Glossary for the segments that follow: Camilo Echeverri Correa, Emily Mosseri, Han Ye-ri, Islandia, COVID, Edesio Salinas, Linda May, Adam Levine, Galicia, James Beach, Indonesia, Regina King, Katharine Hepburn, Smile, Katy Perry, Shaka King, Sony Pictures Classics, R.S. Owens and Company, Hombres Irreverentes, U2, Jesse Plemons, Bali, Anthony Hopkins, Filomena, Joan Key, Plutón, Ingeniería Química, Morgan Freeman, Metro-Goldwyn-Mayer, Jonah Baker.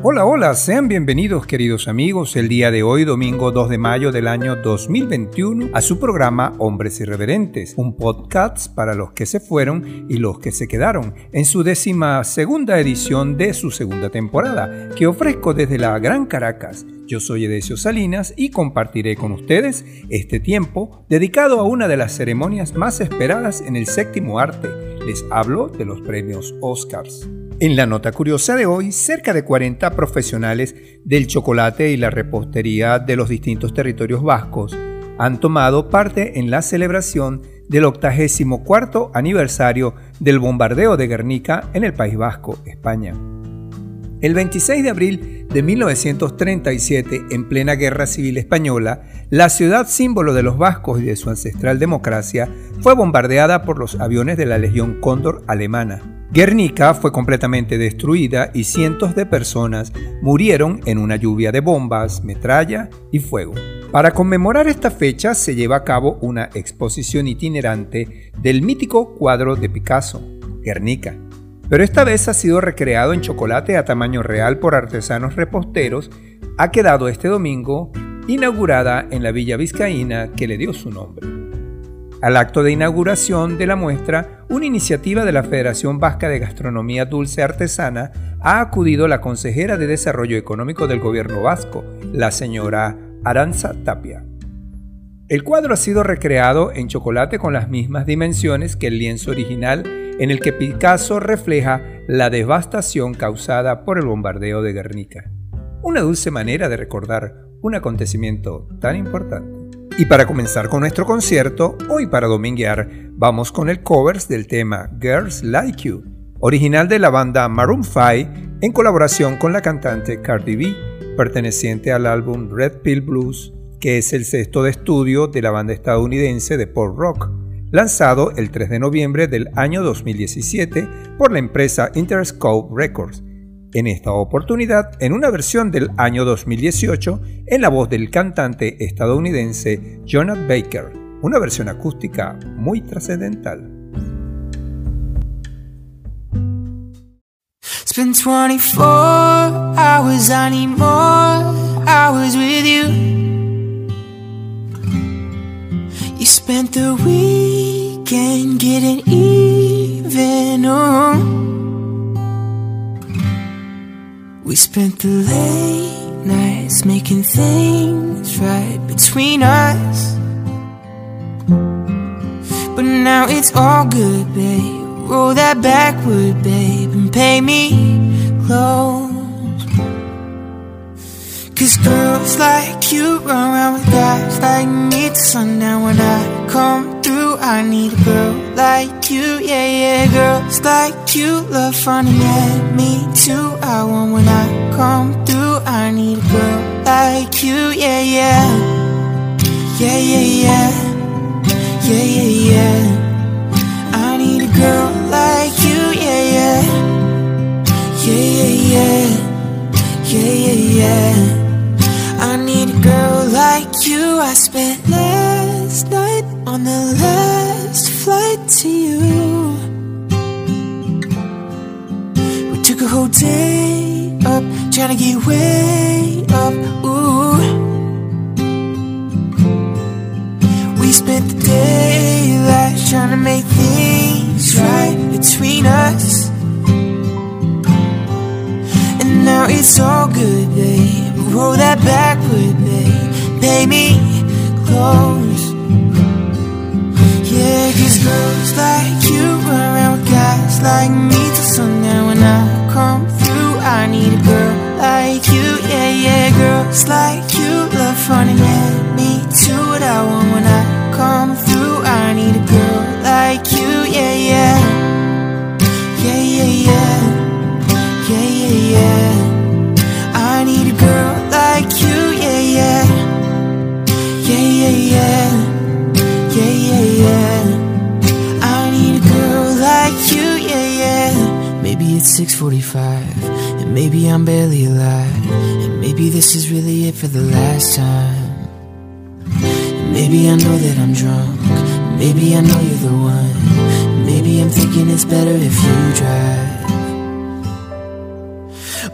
Hola, hola, sean bienvenidos queridos amigos el día de hoy, domingo 2 de mayo del año 2021, a su programa Hombres Irreverentes, un podcast para los que se fueron y los que se quedaron, en su 12ª edición de su 2ª temporada, que ofrezco desde la Gran Caracas. Yo soy Edesio Salinas y compartiré con ustedes este tiempo dedicado a una de las ceremonias más esperadas en el séptimo arte. Les hablo de los premios Oscars. En la nota curiosa de hoy, cerca de 40 profesionales del chocolate y la repostería de los distintos territorios vascos han tomado parte en la celebración del 84º aniversario del bombardeo de Guernica en el País Vasco, España. El 26 de abril de 1937, en plena Guerra Civil Española, la ciudad símbolo de los vascos y de su ancestral democracia fue bombardeada por los aviones de la Legión Cóndor alemana. Guernica fue completamente destruida y cientos de personas murieron en una lluvia de bombas, metralla y fuego. Para conmemorar esta fecha se lleva a cabo una exposición itinerante del mítico cuadro de Picasso, Guernica. Pero esta vez ha sido recreado en chocolate a tamaño real por artesanos reposteros. Ha quedado este domingo inaugurada en la villa vizcaína que le dio su nombre. Al acto de inauguración de la muestra, una iniciativa de la Federación Vasca de Gastronomía Dulce Artesana, ha acudido la consejera de Desarrollo Económico del Gobierno Vasco, la señora Arantza Tapia. El cuadro ha sido recreado en chocolate con las mismas dimensiones que el lienzo original en el que Picasso refleja la devastación causada por el bombardeo de Guernica. Una dulce manera de recordar un acontecimiento tan importante. Y para comenzar con nuestro concierto, hoy para dominguear, vamos con el cover del tema Girls Like You, original de la banda Maroon 5 en colaboración con la cantante Cardi B, perteneciente al álbum Red Pill Blues, que es el 6º de estudio de la banda estadounidense de pop rock, lanzado el 3 de noviembre del año 2017 por la empresa Interscope Records, en esta oportunidad en una versión del año 2018 en la voz del cantante estadounidense Jonah Baker, una versión acústica muy trascendental. Spent 24 hours, I need more hours with you. You spent the weekend getting even, oh. We spent the late nights making things right between us. But now it's all good, babe. Roll that backward, babe, and pay me close. 'Cause girls like you run around with guys like me till sundown. When I come through, I need a girl like you, yeah, yeah. Girls like you love running at me too. I want when I come through, I need a girl like you, yeah, yeah. Yeah, yeah, yeah. Yeah, yeah, yeah. I need a girl like you, yeah, yeah. Yeah, yeah, yeah. Yeah, yeah, yeah. I need a girl like you. I spent last night on the last flight to you. We took a whole day up, trying to get way up, ooh. We spent the daylight trying to make things right between us. And now it's all good, babe. Roll that backward, babe. Pay me close. Yeah, 'cause girls like you run around with guys like me till sundown. When I come through, I need a girl like you, yeah, yeah. Girls like you love running at me too. What I want when I come through, I need a girl like you, yeah, yeah. Yeah, yeah, yeah. Yeah, yeah, yeah. I need a girl like you, yeah, yeah. Yeah, yeah, yeah. Yeah, yeah, yeah. I need a girl like you, yeah, yeah. Maybe it's 6:45, and maybe I'm barely alive, and maybe this is really it for the last time. And maybe I know that I'm drunk, and maybe I know you're the one, and maybe I'm thinking it's better if you drive.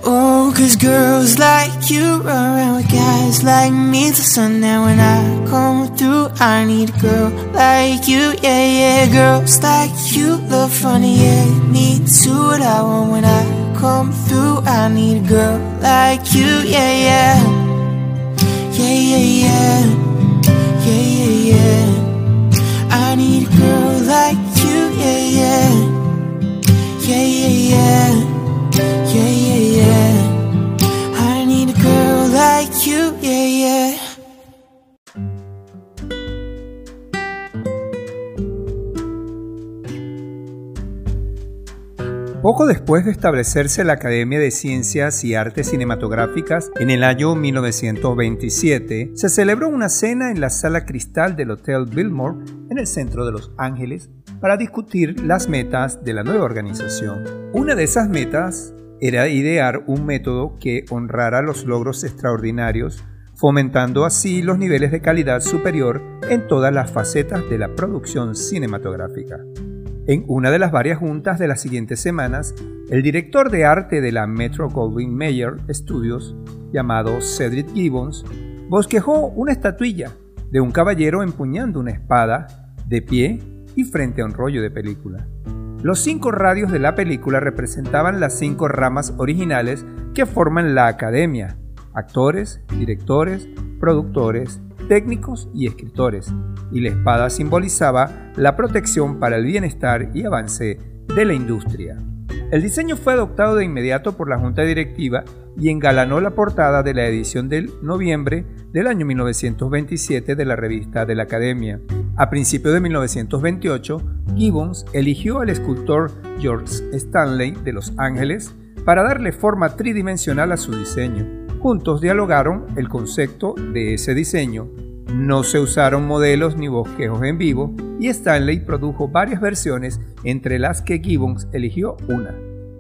Oh, cause girls like you run around with guys like me till sundown. When I come through, I need a girl like you, yeah, yeah. Girls like you look funny, yeah, me too. What I want when I come through, I need a girl like you, yeah, yeah. Yeah, yeah, yeah. Yeah, yeah, yeah. I need a girl like you, yeah, yeah. Yeah, yeah, yeah. Yeah, yeah, yeah. I need a girl like you, yeah, yeah. Poco después de establecerse la Academia de Ciencias y Artes Cinematográficas en el año 1927, se celebró una cena en la Sala Cristal del Hotel Biltmore en el centro de Los Ángeles para discutir las metas de la nueva organización. Una de esas metas era idear un método que honrara los logros extraordinarios, fomentando así los niveles de calidad superior en todas las facetas de la producción cinematográfica. En una de las varias juntas de las siguientes semanas, el director de arte de la Metro-Goldwyn-Mayer Studios, llamado Cedric Gibbons, bosquejó una estatuilla de un caballero empuñando una espada, de pie y frente a un rollo de película. Los 5 radios de la película representaban las 5 ramas originales que forman la academia: actores, directores, productores, técnicos y escritores, y la espada simbolizaba la protección para el bienestar y avance de la industria. El diseño fue adoptado de inmediato por la junta directiva y engalanó la portada de la edición del noviembre del año 1927 de la revista de la Academia. A principios de 1928, Gibbons eligió al escultor George Stanley de Los Ángeles para darle forma tridimensional a su diseño. Juntos dialogaron el concepto de ese diseño. No se usaron modelos ni bosquejos en vivo y Stanley produjo varias versiones, entre las que Gibbons eligió una.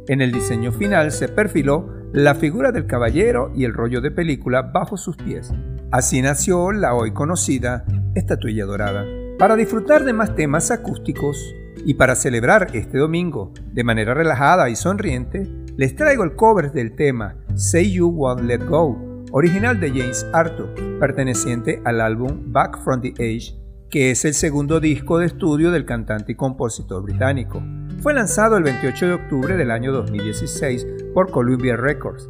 En el diseño final se perfiló la figura del caballero y el rollo de película bajo sus pies. Así nació la hoy conocida Estatuilla Dorada. Para disfrutar de más temas acústicos y para celebrar este domingo de manera relajada y sonriente, les traigo el cover del tema Say You Won't Let Go, original de James Arthur, perteneciente al álbum Back from the Edge, que es el segundo disco de estudio del cantante y compositor británico. Fue lanzado el 28 de octubre del año 2016 por Columbia Records.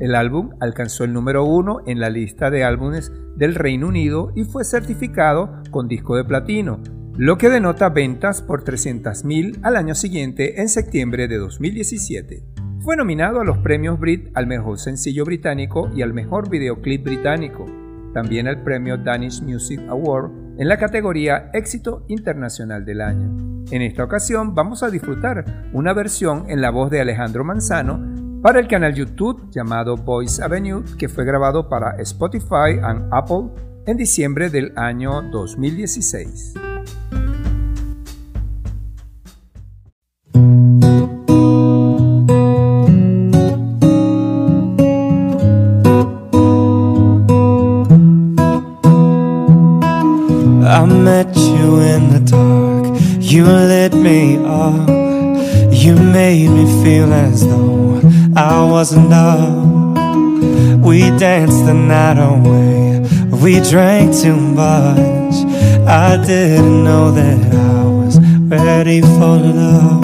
El álbum alcanzó el número 1 en la lista de álbumes del Reino Unido y fue certificado con disco de platino, lo que denota ventas por 300.000 al año siguiente, en septiembre de 2017. Fue nominado a los premios Brit al mejor sencillo británico y al mejor videoclip británico, también al premio Danish Music Award en la categoría Éxito Internacional del Año. En esta ocasión vamos a disfrutar una versión en la voz de Alejandro Manzano para el canal YouTube llamado Voice Avenue, que fue grabado para Spotify and Apple en diciembre del año 2016. I met you in the dark, you lit me up, you made me feel as though I wasn't up. We danced the night away, we drank too much, I didn't know that I was ready for love.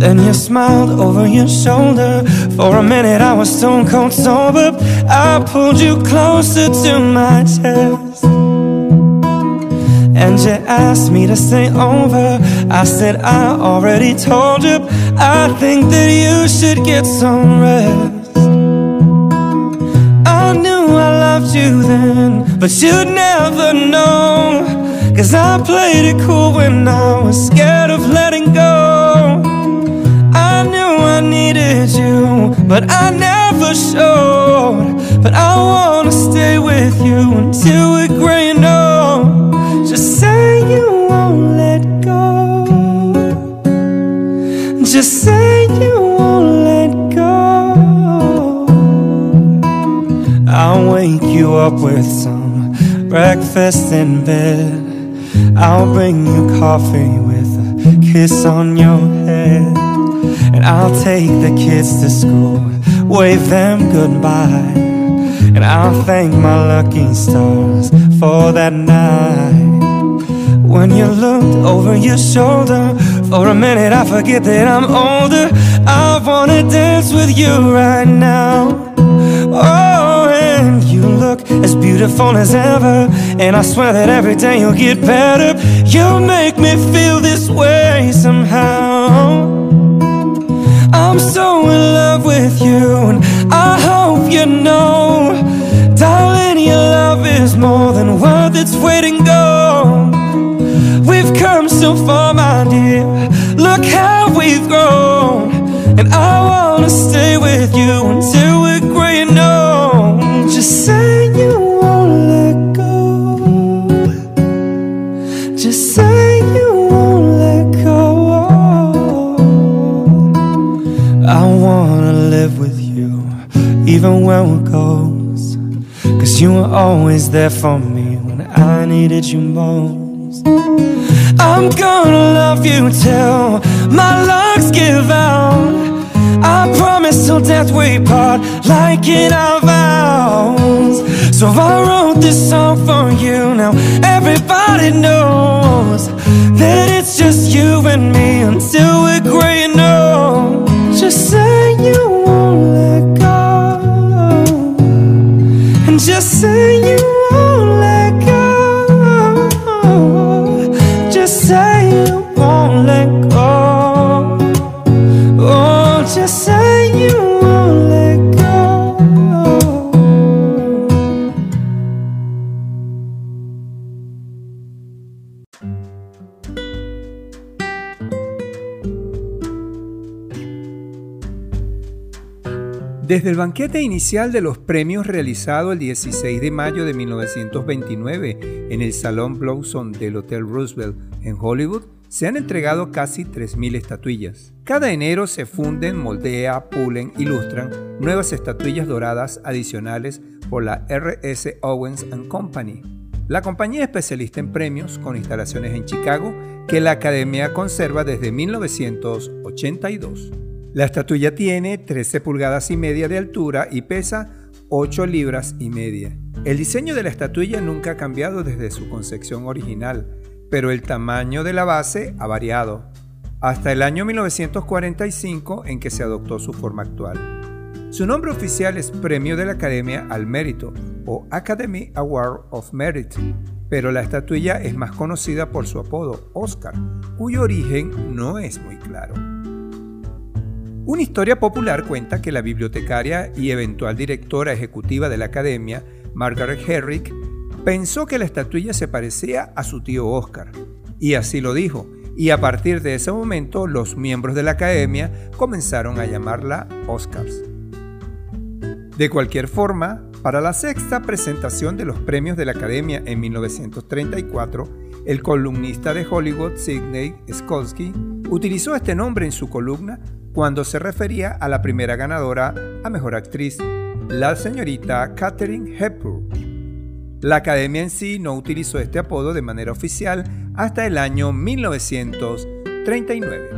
Then you smiled over your shoulder, for a minute I was stone cold sober. I pulled you closer to my chest, and you asked me to stay over. I said I already told you, I think that you should get some rest. I knew I loved you then, but you'd never know, cause I played it cool when I was scared of letting go. I knew I needed you, but I never showed, but I wanna stay with you until we're gray and old. Just say you won't let go, just say you won't let go. I'll wake you up with some breakfast in bed, I'll bring you coffee with a kiss on your head, and I'll take the kids to school wave them goodbye, and I'll thank my lucky stars for that night. When you looked over your shoulder, for a minute I forget that I'm older. I wanna dance with you right now. Oh, and you look as beautiful as ever, and I swear that every day you'll get better. You make me feel this way somehow. I'm so in love with you, and I hope you know, darling, your love is more than worth its weight in gold. We've come so far, my dear, look how we've grown, and I wanna stay with you until we're gray and old. Just say you won't let go, just say you won't let go. I wanna live with you, even when we're ghosts, 'cause you were always there for me when I needed you most. I'm gonna love you till my lungs give out, I promise till death we part, like in our vows. So I wrote this song for you, now everybody knows that it's just you and me until we're gray and old. Just say you won't let go, and just say you won't let go, just say you won't let go. Just say you won't let go. Desde el banquete inicial de los premios realizado el 16 de mayo de 1929 en el Salón Blossom del Hotel Roosevelt en Hollywood, se han entregado casi 3.000 estatuillas. Cada enero se funden, moldea, pulen, ilustran nuevas estatuillas doradas adicionales por la R.S. Owens and Company, la compañía especialista en premios con instalaciones en Chicago que la Academia conserva desde 1982. La estatuilla tiene 13 pulgadas y media de altura y pesa 8 libras y media. El diseño de la estatuilla nunca ha cambiado desde su concepción original, pero el tamaño de la base ha variado, hasta el año 1945 en que se adoptó su forma actual. Su nombre oficial es Premio de la Academia al Mérito o Academy Award of Merit, pero la estatuilla es más conocida por su apodo, Oscar, cuyo origen no es muy claro. Una historia popular cuenta que la bibliotecaria y eventual directora ejecutiva de la Academia, Margaret Herrick, pensó que la estatuilla se parecía a su tío Oscar, y así lo dijo, y a partir de ese momento los miembros de la Academia comenzaron a llamarla Oscars. De cualquier forma, para la sexta presentación de los premios de la Academia en 1934, el columnista de Hollywood Sidney Skolski utilizó este nombre en su columna cuando se refería a la primera ganadora a Mejor Actriz, la señorita Katharine Hepburn. La Academia en sí no utilizó este apodo de manera oficial hasta el año 1939.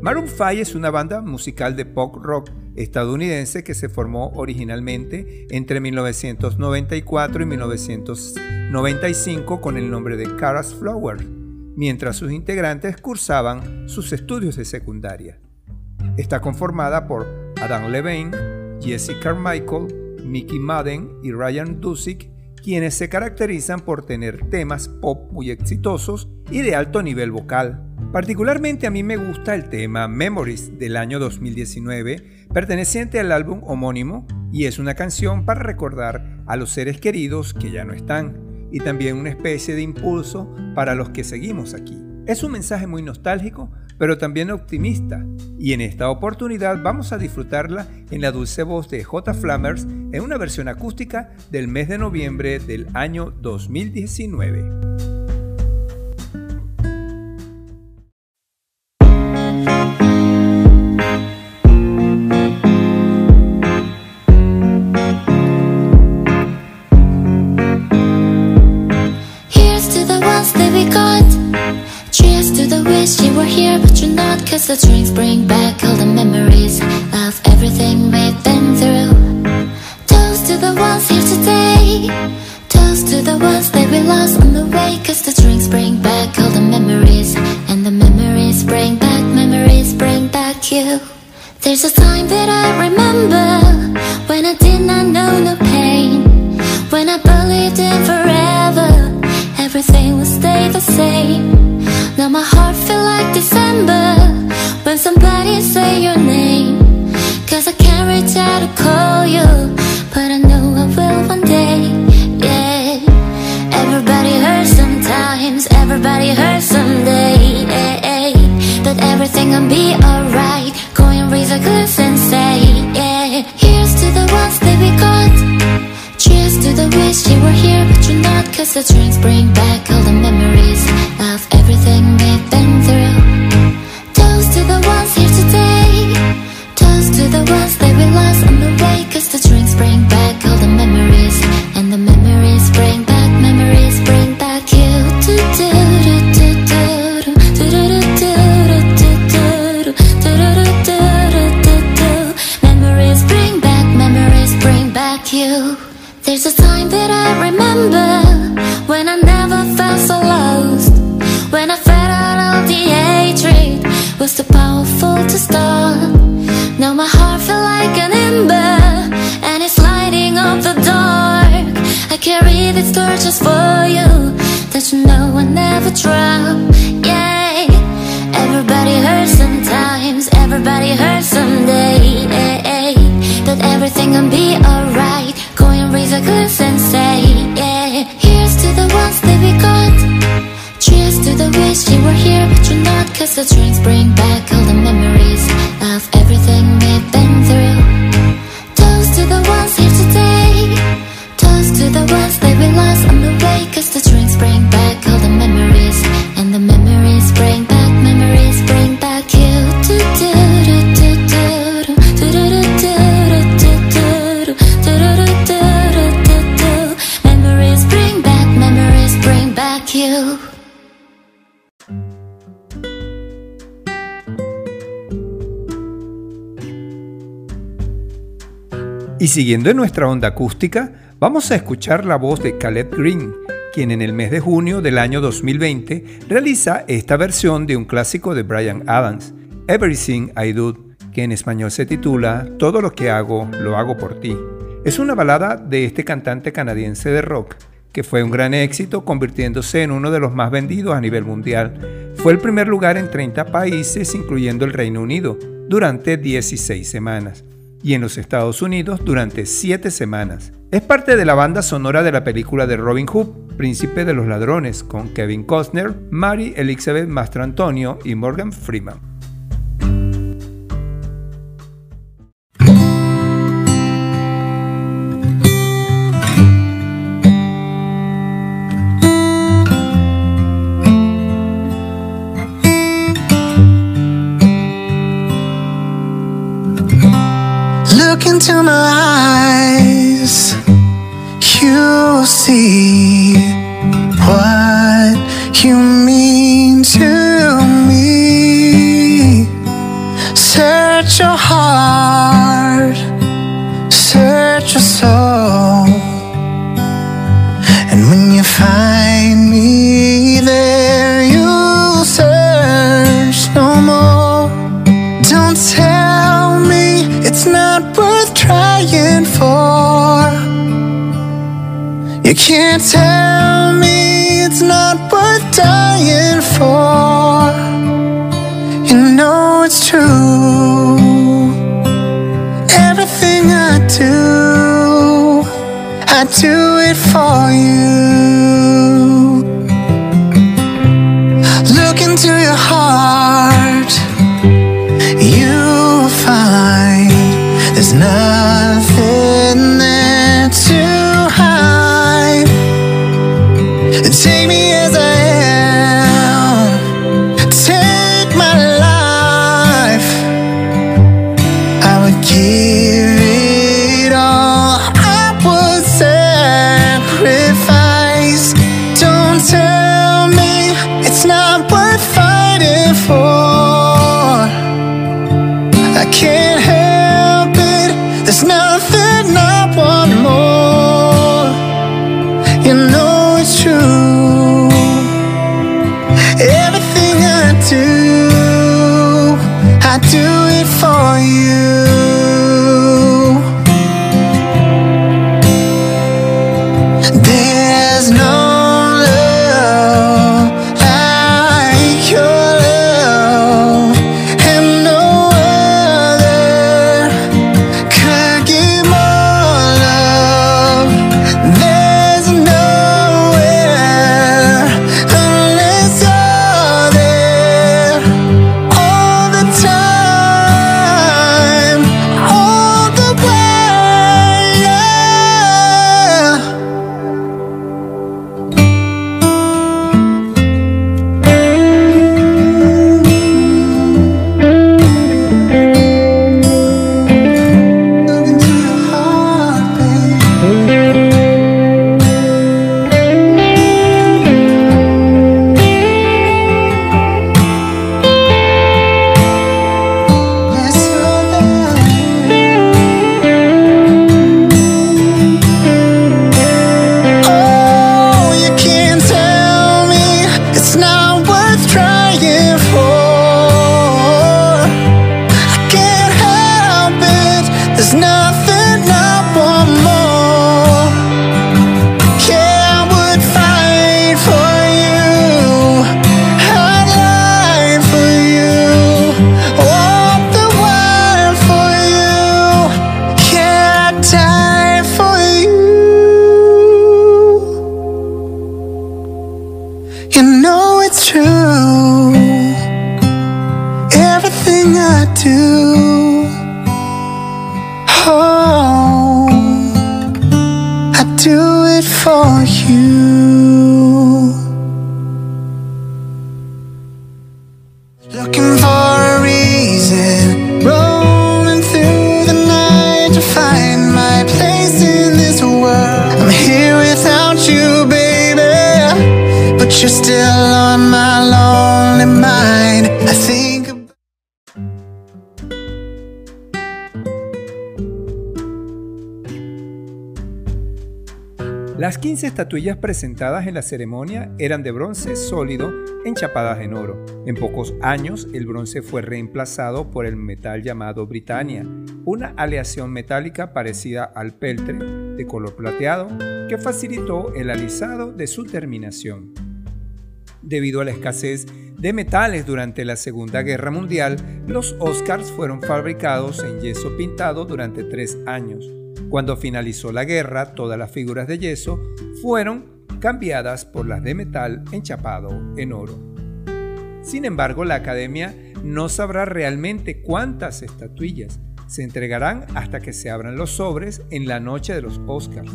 Maroon 5 es una banda musical de pop rock estadounidense que se formó originalmente entre 1994 y 1995 con el nombre de Caras Flowers, mientras sus integrantes cursaban sus estudios de secundaria. Está conformada por Adam Levine, Jesse Carmichael, Mickey Madden y Ryan Dusik, quienes se caracterizan por tener temas pop muy exitosos y de alto nivel vocal. Particularmente a mí me gusta el tema Memories del año 2019, perteneciente al álbum homónimo, y es una canción para recordar a los seres queridos que ya no están, y también una especie de impulso para los que seguimos aquí. Es un mensaje muy nostálgico, pero también optimista, y en esta oportunidad vamos a disfrutarla en la dulce voz de J. Flammers en una versión acústica del mes de noviembre del año 2019. Here's to the ones that we got, cheers to the wind. wish you were here, but you're not, 'cause the trains bring back all the memories of everything we've been through. Toast to the ones here today, toast to the ones that we lost on the way, 'cause the trains bring back all the memories, and the memories bring back you. There's a time that I remember, when I did not know no pain, when I believed in forever, everything would stay the same. Now my heart feels like December, when somebody say your name, 'cause I can't reach out to call you, but I know I will one day, yeah. Everybody hurts sometimes, everybody hurts someday, yeah. But everything gonna be alright, go and raise a glass and say, yeah. Here's to the ones that we got, cheers to the wish you were here but you're not, 'cause the drinks bring back all the memories of everything we've been through. Toast to the ones here today, toast to the ones that we lost on the way, 'cause the drinks bring back all the memories, and the memories bring back you. Do do do do do do do do do do do do. Memories bring back you. There's a time that I remember, when I never felt so lost, when I fed out all the hatred, was too powerful to stop. Now my heart feels like an ember, and it's lighting up the dark. I carry this torch just for you, that you know I never drop, yeah. Everybody hurts sometimes, everybody hurts someday, yeah. But everything gonna be alright, go and raise a glass and say, yeah. Here's to the ones that we got, cheers to the wish you were here but you're not, 'cause the drinks bring back all the memories of everything we've been through. Toast to the ones here today, toast to the ones that we lost on the way, 'cause the drinks bring back all the memories, and the memories bring back you. Do do do do do do do do do do do do do do. Memories bring back you. Y siguiendo en nuestra onda acústica, vamos a escuchar la voz de Caleb Green, quien en el mes de junio del año 2020 realiza esta versión de un clásico de Bryan Adams, Everything I Do, que en español se titula Todo lo que hago, lo hago por ti. Es una balada de este cantante canadiense de rock, que fue un gran éxito, convirtiéndose en uno de los más vendidos a nivel mundial. Fue el primer lugar en 30 países, incluyendo el Reino Unido, durante 16 semanas. Y en los Estados Unidos durante 7 semanas. Es parte de la banda sonora de la película de Robin Hood, Príncipe de los Ladrones, con Kevin Costner, Mary Elizabeth Mastrantonio y Morgan Freeman. Into my eyes, you see what you mean to me. Search your heart, search your soul, and when you find me there, you'll search no more. Don't tell me it's not worth trying for. You can't tell me it's not worth dying for. You know it's true. Everything I do it for you. Look into your heart, you'll find there's nothing there to hide. Take me as I am, take my life, I would give it all, I would sacrifice. Don't tell me it's not worth fighting for. do it for you. There's no love like your love, and no other can give more love. There's nowhere unless you're there all the time, all the way. Yeah. Look into your heart, babe. Yes, you're there. Oh, you can't tell me it's not worth trying for. I can't help it. There's nothing I want more. Yeah, I would fight for you. I'd lie for you. Walk the wire for you. Yeah, I'd die for you. You know it's true. Everything I do, oh, I do it for you. Looking for a reason, rolling through the night to find my place in this world. I'm here without you, baby, but you're still on my lonely mind. I think about Las 15 estatuillas presentadas en la ceremonia eran de bronce sólido enchapadas en oro. En pocos años, el bronce fue reemplazado por el metal llamado Britannia, una aleación metálica parecida al peltre, de color plateado, que facilitó el alisado de su terminación. Debido a la escasez de metales durante la Segunda Guerra Mundial, los Oscars fueron fabricados en yeso pintado durante 3 años. Cuando finalizó la guerra, todas las figuras de yeso fueron cambiadas por las de metal enchapado en oro. Sin embargo, la Academia no sabrá realmente cuántas estatuillas se entregarán hasta que se abran los sobres en la noche de los Oscars.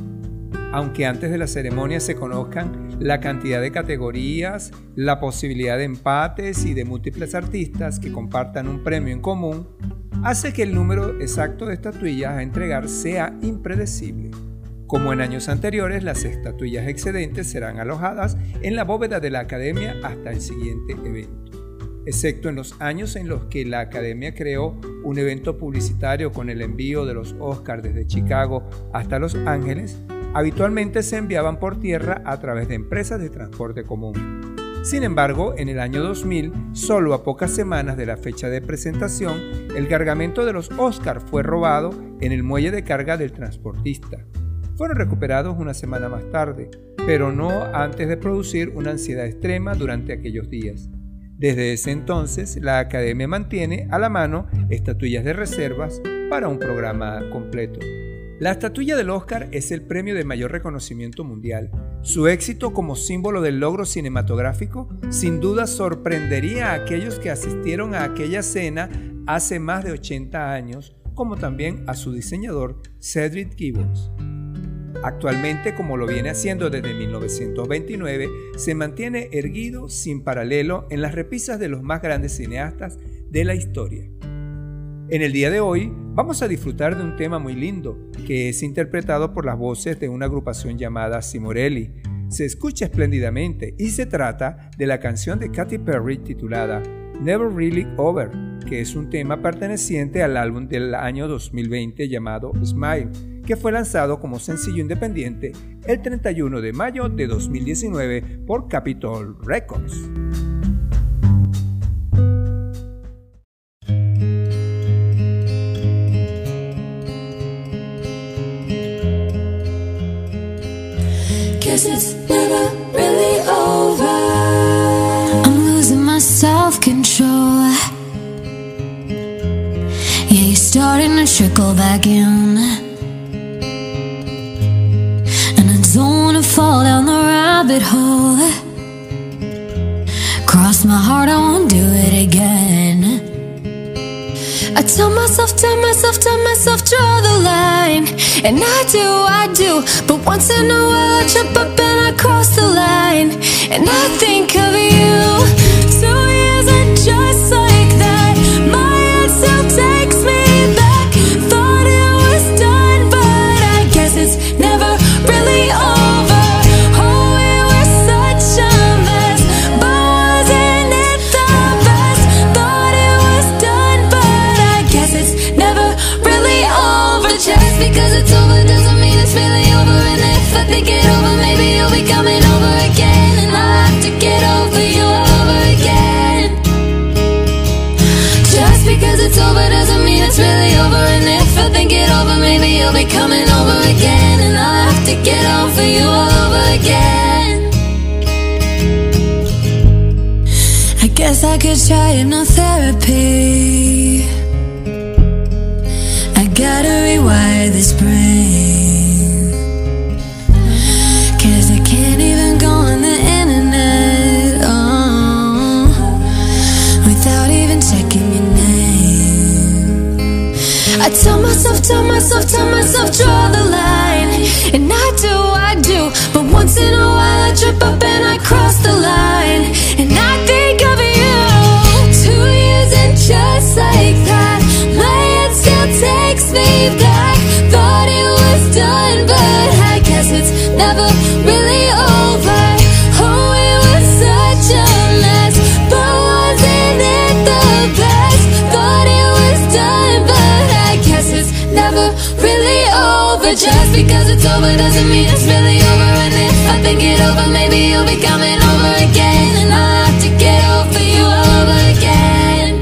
Aunque antes de la ceremonia se conozcan la cantidad de categorías, la posibilidad de empates y de múltiples artistas que compartan un premio en común, hace que el número exacto de estatuillas a entregar sea impredecible. Como en años anteriores, las estatuillas excedentes serán alojadas en la bóveda de la Academia hasta el siguiente evento, excepto en los años en los que la Academia creó un evento publicitario con el envío de los Oscars desde Chicago hasta Los Ángeles. Habitualmente se enviaban por tierra a través de empresas de transporte común. Sin embargo, en el año 2000, solo a pocas semanas de la fecha de presentación, el cargamento de los Oscar fue robado en el muelle de carga del transportista. Fueron recuperados una semana más tarde, pero no antes de producir una ansiedad extrema durante aquellos días. Desde ese entonces, la Academia mantiene a la mano estatuillas de reservas para un programa completo. La estatuilla del Oscar es el premio de mayor reconocimiento mundial. Su éxito como símbolo del logro cinematográfico sin duda sorprendería a aquellos que asistieron a aquella cena hace más de 80 años, como también a su diseñador Cedric Gibbons. Actualmente, como lo viene haciendo desde 1929, se mantiene erguido sin paralelo en las repisas de los más grandes cineastas de la historia. En el día de hoy vamos a disfrutar de un tema muy lindo que es interpretado por las voces de una agrupación llamada Cimorelli. Se escucha espléndidamente y se trata de la canción de Katy Perry titulada Never Really Over, que es un tema perteneciente al álbum del año 2020 llamado Smile, que fue lanzado como sencillo independiente el 31 de mayo de 2019 por Capitol Records. 'cause it's never really over. I'm losing my self-control. Yeah, you're starting to trickle back in, and I don't wanna fall down the rabbit hole. Cross my heart, I won't do it again. I tell myself, draw the line. And I do. But once in a while I trip up and I cross the line. And I think of you. 2 years and just like that, my head still takes me back. Thought it was done, but I guess it's never really over. Oh, it was such a mess, but wasn't it the best? Thought it was done, but I guess it's never really over. Just because it's over doesn't mean it's really over. And if I think it over, maybe you'll be coming over again. And I'll have to get over you all over again. Just because it's over doesn't mean it's really over. And if I think it over, maybe you'll be coming over again. And I'll have to get over you all over again. I guess I could try hypnotherapy. I gotta rewire this brain, 'cause I can't even go on the internet, oh, without even checking your name. I tell myself, draw the line. And I do. But once in a while I trip up and I cross the line. And I think of you. 2 years and just like that, my head still takes me back. Thought it was done, but I guess it's never really over. Oh, it was such a mess, but wasn't it the best? Thought it was done, but I guess it's never really over. Just because it's over doesn't mean it's really over. And if I think it over, maybe you'll be coming over again. And I'll have to get over you all over again.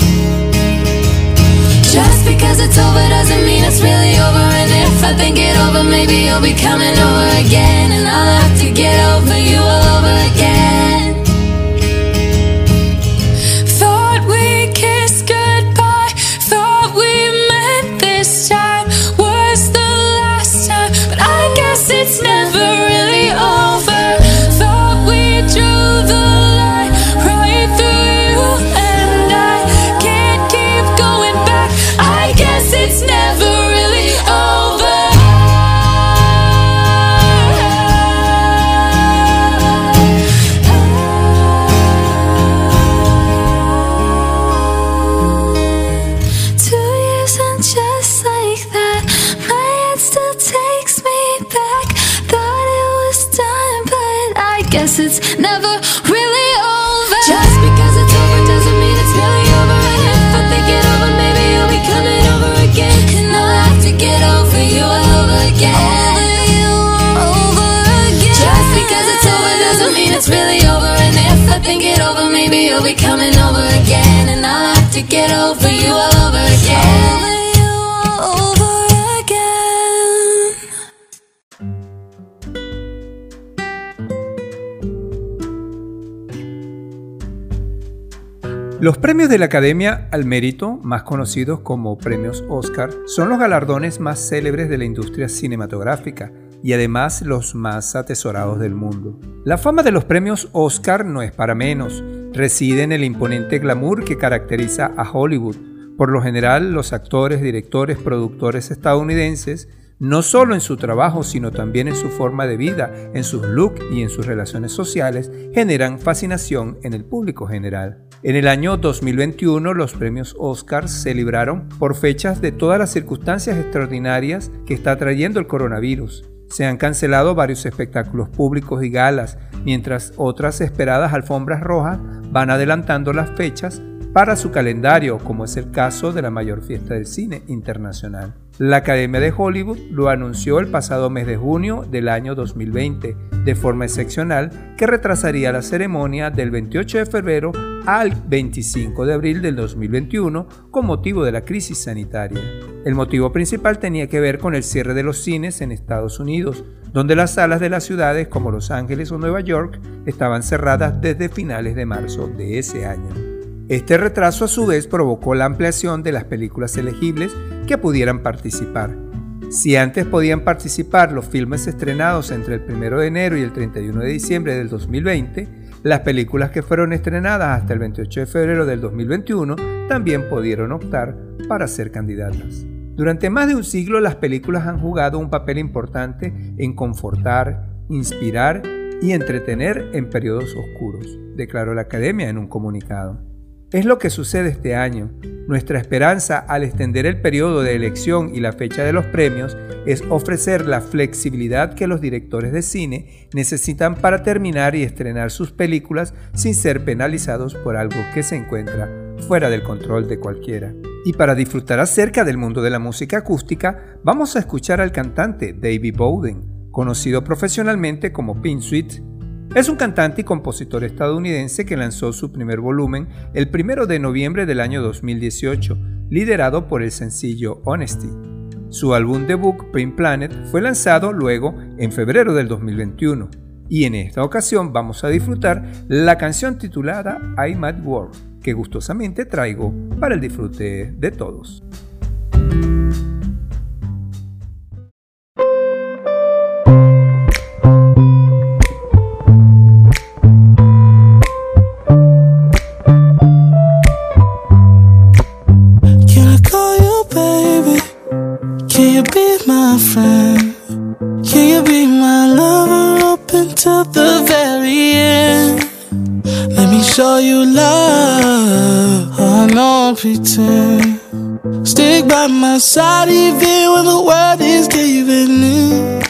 Just because it's over doesn't mean it's really over. And if I think it over, maybe you'll be coming over again. And I'll have to get over you all over again. Thought we kissed goodbye, thought we met this time was the last time, but I guess it's never really over. Thought we drew the line right through you and I. Can't keep going back. I guess it's never really over. It's never really over. Just because it's over doesn't mean it's really over. And if I think it over, maybe you'll be coming over again. And I'll have to get over you all over again. Over you over again. Just because it's over doesn't mean it's really over. And if I think it over, maybe you'll be coming over again. And I'll have to get over you all over again. Over you over again. Los premios de la Academia al Mérito, más conocidos como premios Oscar, son los galardones más célebres de la industria cinematográfica y además los más atesorados del mundo. La fama de los premios Oscar no es para menos, reside en el imponente glamour que caracteriza a Hollywood. Por lo general, los actores, directores, productores estadounidenses, no solo en su trabajo, sino también en su forma de vida, en sus looks y en sus relaciones sociales, generan fascinación en el público general. En el año 2021, los premios Oscar se libraron por fechas de todas las circunstancias extraordinarias que está trayendo el coronavirus. Se han cancelado varios espectáculos públicos y galas, mientras otras esperadas alfombras rojas van adelantando las fechas para su calendario, como es el caso de la mayor fiesta del cine internacional. La Academia de Hollywood lo anunció el pasado mes de junio del año 2020, de forma excepcional, que retrasaría la ceremonia del 28 de febrero al 25 de abril del 2021 con motivo de la crisis sanitaria. El motivo principal tenía que ver con el cierre de los cines en Estados Unidos, donde las salas de las ciudades como Los Ángeles o Nueva York estaban cerradas desde finales de marzo de ese año. Este retraso a su vez provocó la ampliación de las películas elegibles que pudieran participar. Si antes podían participar los filmes estrenados entre el 1 de enero y el 31 de diciembre del 2020, las películas que fueron estrenadas hasta el 28 de febrero del 2021 también pudieron optar para ser candidatas. Durante más de un siglo, las películas han jugado un papel importante en confortar, inspirar y entretener en periodos oscuros, declaró la Academia en un comunicado. Es lo que sucede este año. Nuestra esperanza al extender el periodo de elección y la fecha de los premios es ofrecer la flexibilidad que los directores de cine necesitan para terminar y estrenar sus películas sin ser penalizados por algo que se encuentra fuera del control de cualquiera. Y para disfrutar acerca del mundo de la música acústica, vamos a escuchar al cantante David Bowden, conocido profesionalmente como Pink Sweet. Es un cantante y compositor estadounidense que lanzó su primer volumen el 1 de noviembre del año 2018, liderado por el sencillo Honesty. Su álbum debut, Pink Planet, fue lanzado luego en febrero del 2021, y en esta ocasión vamos a disfrutar la canción titulada I Might Work, que gustosamente traigo para el disfrute de todos. Pretend. Stick by my side even when the world is giving in.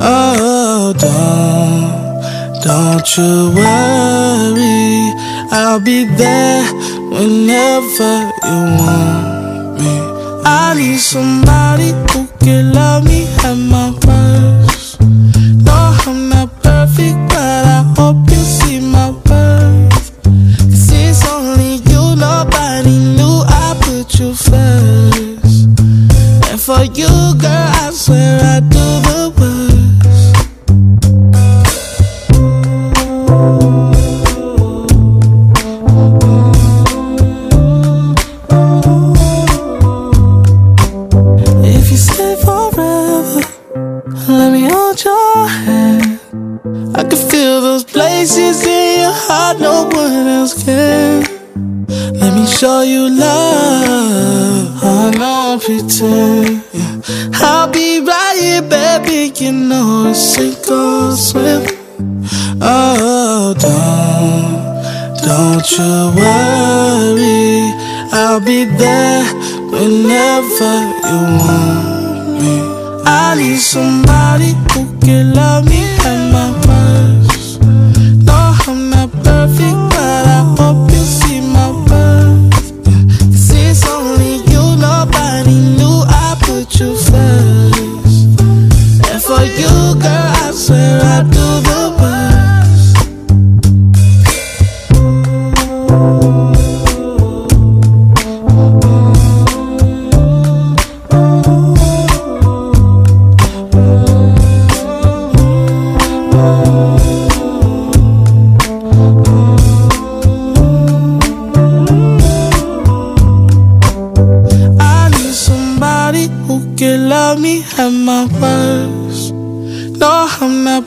Oh, don't you worry, I'll be there whenever you want me. I need somebody who can love me at my worst. No, I'm not perfect, but I hope you see my worth. 'Cause it's only you, nobody knew I put you first. And for you, girl, I swear I do the worst. If you stay forever, let me hold your hand. I can feel those places in your heart no one else can. Let me show you love, I don't pretend. I'll be right here, baby, you know it's sink or swim. Oh, don't you worry, I'll be there whenever you want me. I need somebody who can love me at my worst. No, I'm not perfect, but I hope you see. 'Cause it's only you, nobody knew I put you first. And for you, girl, I swear I do the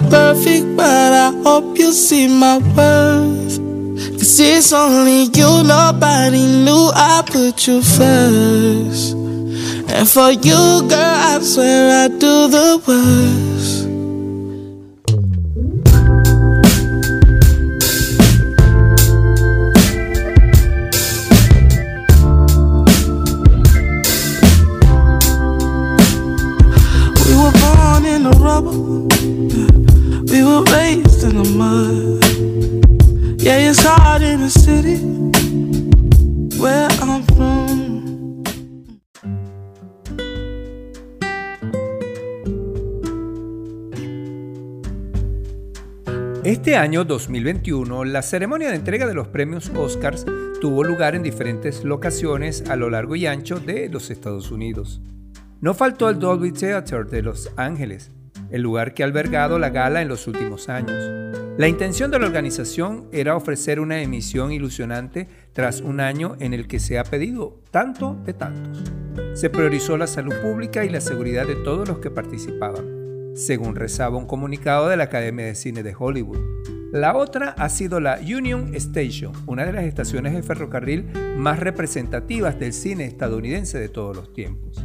perfect, but I hope you see my worth. 'Cause it's only you, nobody knew I put you first. And for you, girl, I swear I do the worst. Este año 2021, la ceremonia de entrega de los premios Oscars tuvo lugar en diferentes locaciones a lo largo y ancho de los Estados Unidos. No faltó el Dolby Theatre de Los Ángeles, el lugar que ha albergado la gala en los últimos años. La intención de la organización era ofrecer una emisión ilusionante tras un año en el que se ha pedido tanto de tantos. Se priorizó la salud pública y la seguridad de todos los que participaban, según rezaba un comunicado de la Academia de Cine de Hollywood. La otra ha sido la Union Station, una de las estaciones de ferrocarril más representativas del cine estadounidense de todos los tiempos.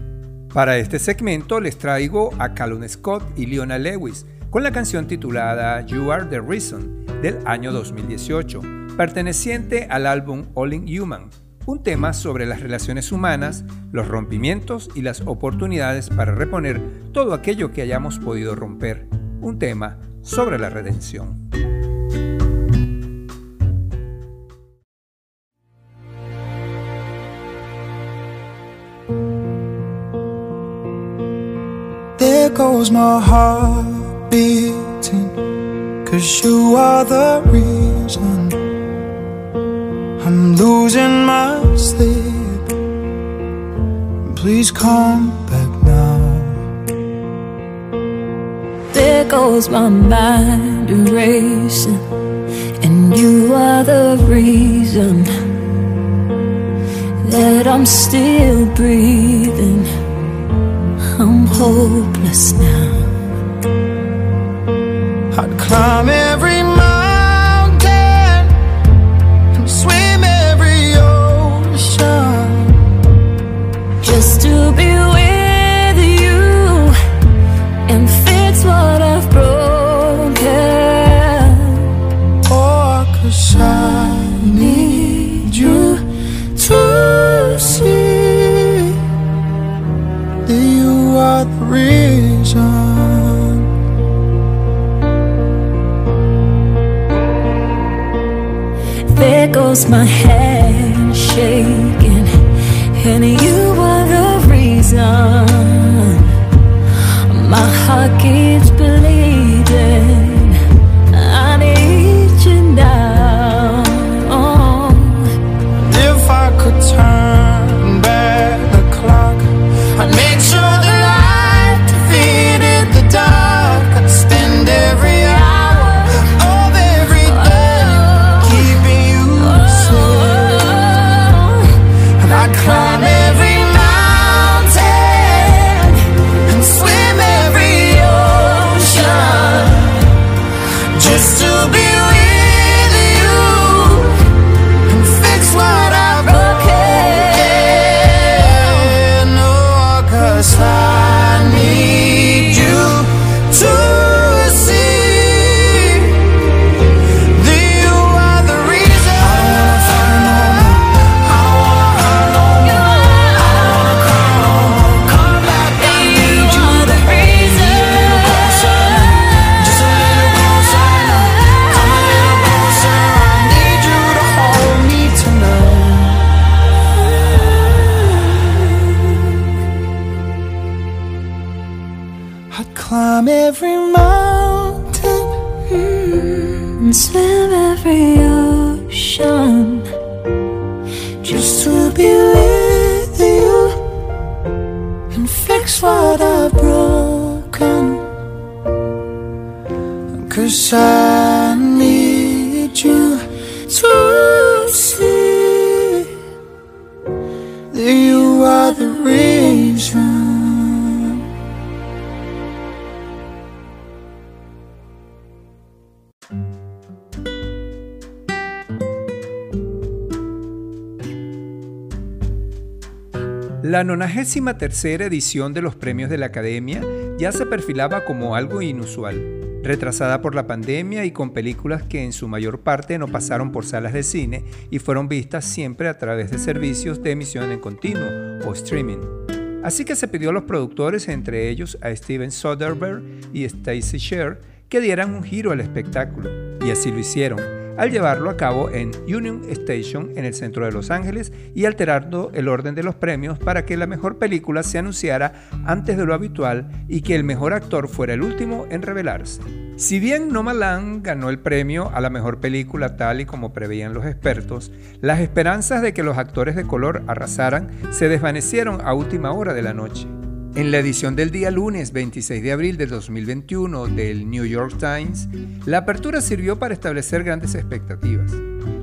Para este segmento les traigo a Callum Scott y Leona Lewis con la canción titulada You Are the Reason del año 2018, perteneciente al álbum All in Human, un tema sobre las relaciones humanas, los rompimientos y las oportunidades para reponer todo aquello que hayamos podido romper. Un tema sobre la redención. There goes my heart beating, 'cause you are the reason I'm losing my sleep. Please come back now. There goes my mind racing, and you are the reason that I'm still breathing. I'm hopeless now. I'd climb every just to be with you and fix what I've broken. Oh, 'cause I need you to see that you are the reason. There goes my head shaking, and you my heart keeps bleeding. I need you now. Oh. If I could turn back the clock, I'd make sure the light defeated the dark. I'd spend every hour of every day keeping you safe, and I'd climb every just to be with you and fix what I've broken. Oh, 'cause I need you to see that you are the reason. I wanna find home, I wanna hurt home, I wanna come home. Come back, I need you, are the reason. Just a little closer. Climb every mountain and swim every ocean just to be with you and fix what I've broken. 'Cause I need you to see that you are the reason. La 93ª edición de los premios de la Academia ya se perfilaba como algo inusual, retrasada por la pandemia y con películas que en su mayor parte no pasaron por salas de cine y fueron vistas siempre a través de servicios de emisión en continuo o streaming. Así que se pidió a los productores, entre ellos a Steven Soderbergh y Stacy Scher, que dieran un giro al espectáculo, y así lo hicieron, al llevarlo a cabo en Union Station en el centro de Los Ángeles y alterando el orden de los premios para que la mejor película se anunciara antes de lo habitual y que el mejor actor fuera el último en revelarse. Si bien Nomadland ganó el premio a la mejor película tal y como preveían los expertos, las esperanzas de que los actores de color arrasaran se desvanecieron a última hora de la noche. En la edición del día lunes 26 de abril de 2021 del New York Times, la apertura sirvió para establecer grandes expectativas.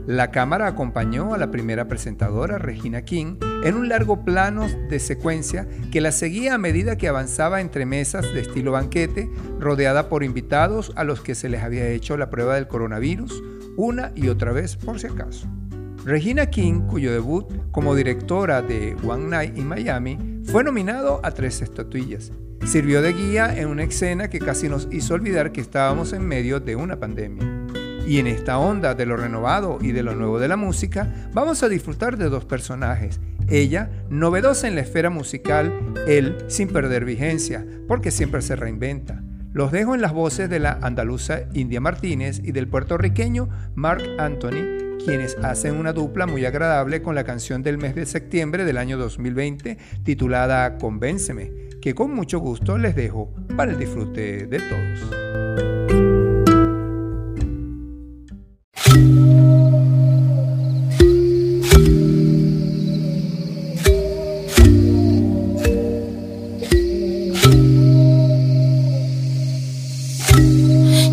La cámara acompañó a la primera presentadora, Regina King, en un largo plano de secuencia que la seguía a medida que avanzaba entre mesas de estilo banquete, rodeada por invitados a los que se les había hecho la prueba del coronavirus una y otra vez por si acaso. Regina King, cuyo debut como directora de One Night in Miami, fue nominado a 3 estatuillas. Sirvió de guía en una escena que casi nos hizo olvidar que estábamos en medio de una pandemia. Y en esta onda de lo renovado y de lo nuevo de la música, vamos a disfrutar de 2 personajes. Ella, novedosa en la esfera musical, él, sin perder vigencia, porque siempre se reinventa. Los dejo en las voces de la andaluza India Martínez y del puertorriqueño Marc Anthony, quienes hacen una dupla muy agradable con la canción del mes de septiembre del año 2020 titulada Convénceme, que con mucho gusto les dejo para el disfrute de todos.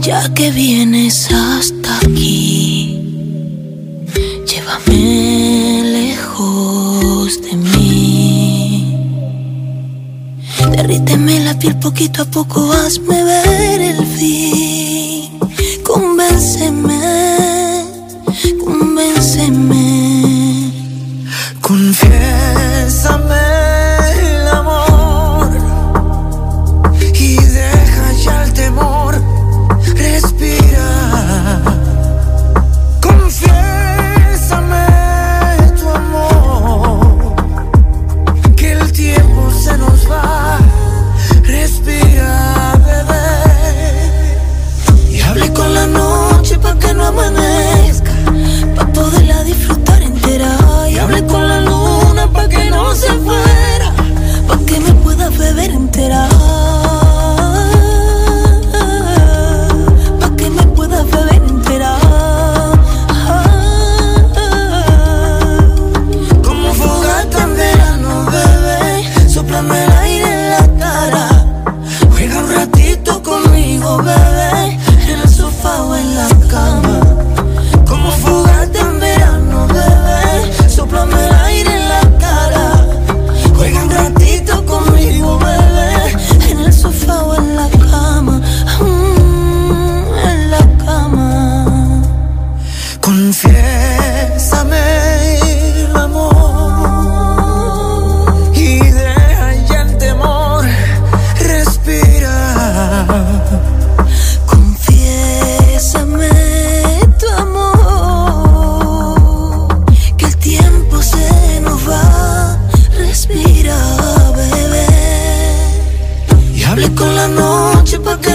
Ya que vienes hasta aquí, llévame lejos de mí. Derríteme la piel poquito a poco, hazme ver el fin. Convénceme, convénceme. Confiésame el amor y deja ya el temor respirar.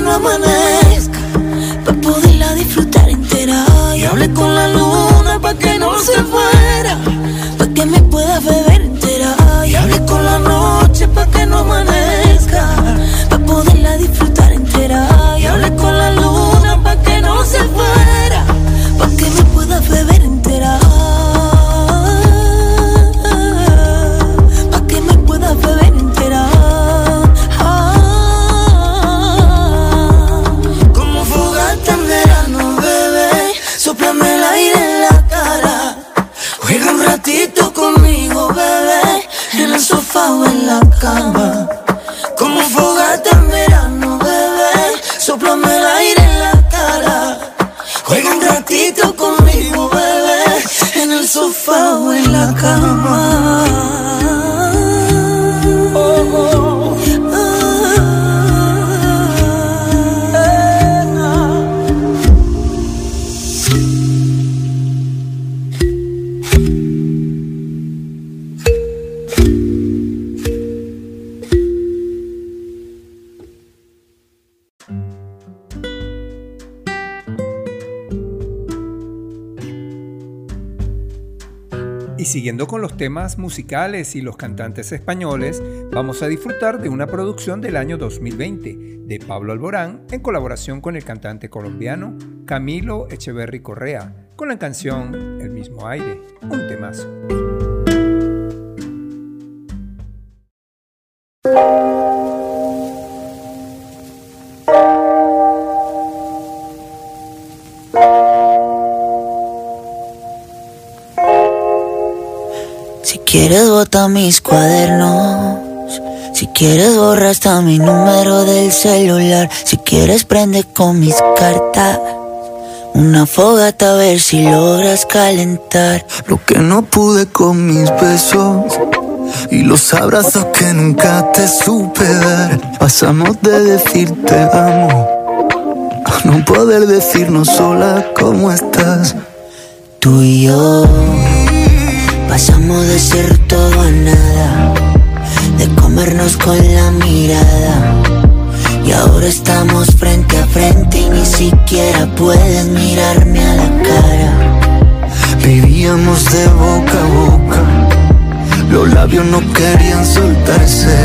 Amanezca, pa' poderla disfrutar entera. Y hablé con la luna pa' que no se fuera, pa' que me pueda beber entera, pa' que me pueda beber entera. Como fogata en verano, bebé, sóplame el aire en la cara. Juega un ratito conmigo, bebé, en el sofá o en la cama. Y siguiendo con los temas musicales y los cantantes españoles, vamos a disfrutar de una producción del año 2020 de Pablo Alborán en colaboración con el cantante colombiano Camilo Echeverri Correa con la canción El mismo aire, un temazo. Si quieres bota mis cuadernos, si quieres borra hasta mi número del celular, si quieres prende con mis cartas una fogata a ver si logras calentar lo que no pude con mis besos y los abrazos que nunca te supe dar. Pasamos de decirte amo a no poder decirnos sola cómo estás. Tú y yo pasamos de ser todo a nada, de comernos con la mirada, y ahora estamos frente a frente y ni siquiera puedes mirarme a la cara. Vivíamos de boca a boca, los labios no querían soltarse,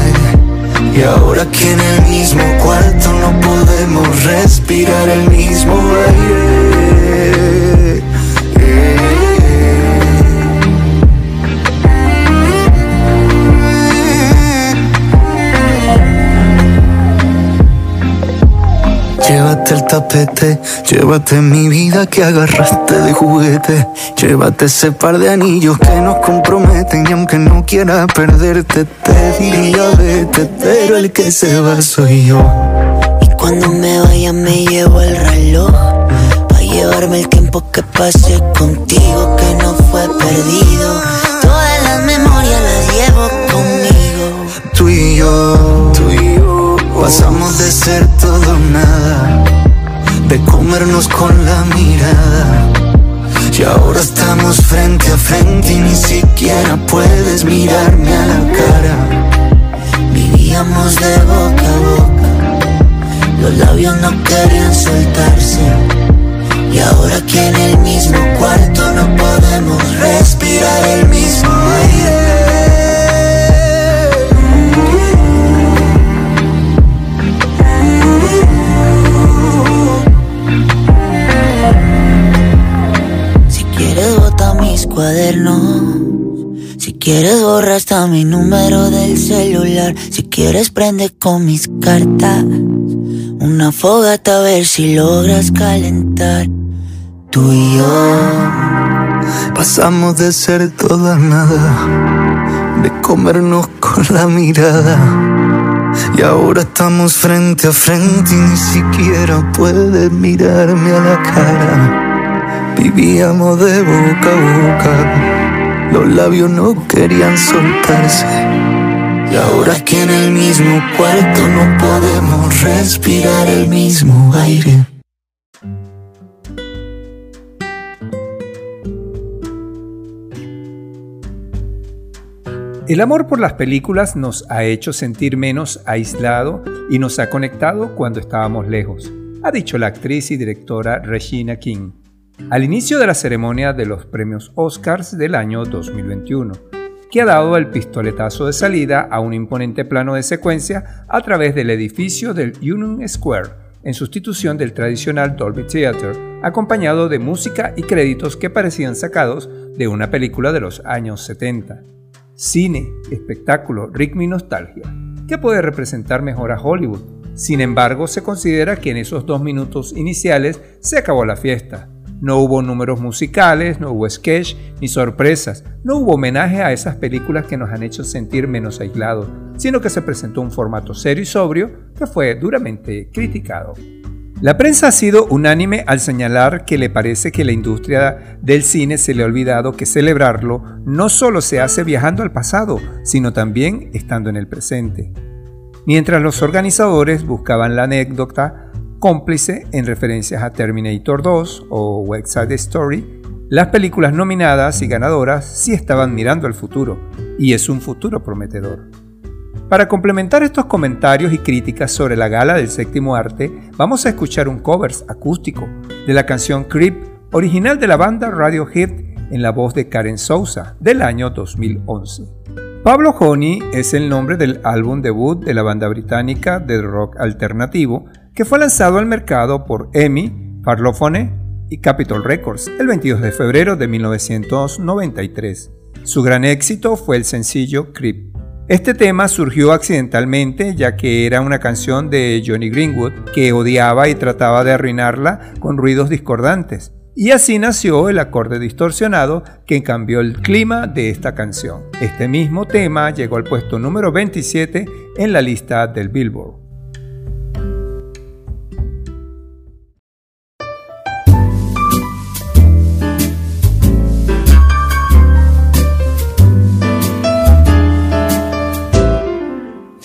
y ahora aquí en el mismo cuarto no podemos respirar el mismo aire. Llévate el tapete, llévate mi vida que agarraste de juguete, llévate ese par de anillos que nos comprometen, y aunque no quiera perderte te diría vete, pero el que se va soy yo. Y cuando me vaya me llevo el reloj pa' llevarme el tiempo que pasé contigo, que no fue perdido, todas las memorias las llevo conmigo. Tú y yo, tú y yo pasamos de ser todo nada, de comernos con la mirada, y ahora estamos frente a frente y ni siquiera puedes mirarme a la cara. Vivíamos de boca a boca, los labios no querían soltarse, y ahora aquí en el mismo cuarto no podemos respirar el mismo aire. Cuadernos. Si quieres borra hasta mi número del celular, si quieres prende con mis cartas una fogata a ver si logras calentar. Tú y yo pasamos de ser todo a nada, de comernos con la mirada, y ahora estamos frente a frente y ni siquiera puedes mirarme a la cara. Vivíamos de boca a boca, los labios no querían soltarse, y ahora aquí en el mismo cuarto no podemos respirar el mismo aire. El amor por las películas nos ha hecho sentir menos aislado y nos ha conectado cuando estábamos lejos, ha dicho la actriz y directora Regina King al inicio de la ceremonia de los premios Oscars del año 2021, que ha dado el pistoletazo de salida a un imponente plano de secuencia a través del edificio del Union Square, en sustitución del tradicional Dolby Theatre, acompañado de música y créditos que parecían sacados de una película de los años 70. Cine, espectáculo, ritmo y nostalgia. ¿Qué puede representar mejor a Hollywood? Sin embargo, se considera que en esos 2 minutos iniciales se acabó la fiesta. No hubo números musicales, no hubo sketch ni sorpresas, no hubo homenaje a esas películas que nos han hecho sentir menos aislados, sino que se presentó un formato serio y sobrio que fue duramente criticado. La prensa ha sido unánime al señalar que le parece que la industria del cine se le ha olvidado que celebrarlo no solo se hace viajando al pasado, sino también estando en el presente. Mientras los organizadores buscaban la anécdota cómplice en referencias a Terminator 2 o West Side Story, las películas nominadas y ganadoras sí estaban mirando al futuro, y es un futuro prometedor. Para complementar estos comentarios y críticas sobre la gala del séptimo arte, vamos a escuchar un cover acústico de la canción Creep, original de la banda Radiohead, en la voz de Karen Souza, del año 2011. Pablo Honey es el nombre del álbum debut de la banda británica de rock alternativo, que fue lanzado al mercado por EMI, Parlophone y Capitol Records el 22 de febrero de 1993. Su gran éxito fue el sencillo Creep. Este tema surgió accidentalmente, ya que era una canción de Johnny Greenwood que odiaba y trataba de arruinarla con ruidos discordantes, y así nació el acorde distorsionado que cambió el clima de esta canción. Este mismo tema llegó al puesto número 27 en la lista del Billboard.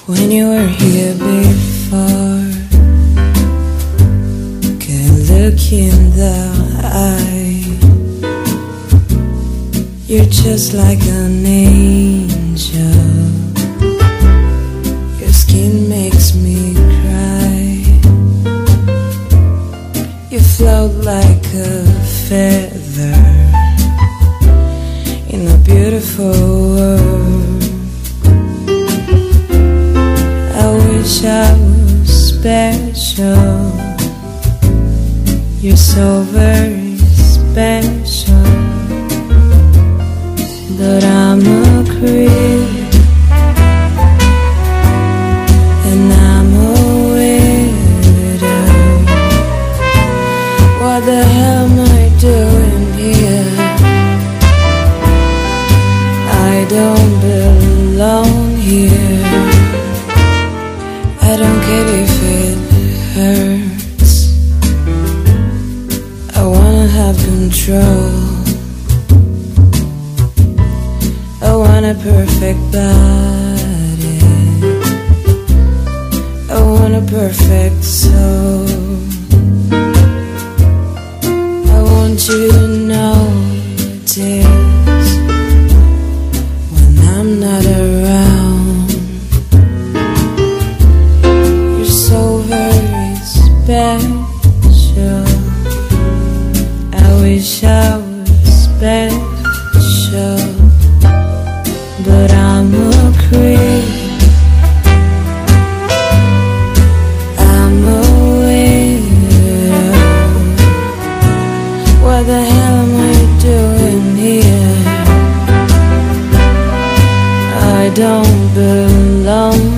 When you were here before, can't look in the eye. You're just like an angel. Your skin makes me cry. You float like a feather in a beautiful world. So special, you're so very special, but I'm a creep and I'm a widow. What the hell am I doing here? I don't belong here. I don't care if it hurts. I wanna have control. I want a perfect body. I want a perfect soul. I want you to notice when I'm not around. Special. I wish I was special, but I'm a creep. I'm a weirdo. What the hell am I doing here? I don't belong.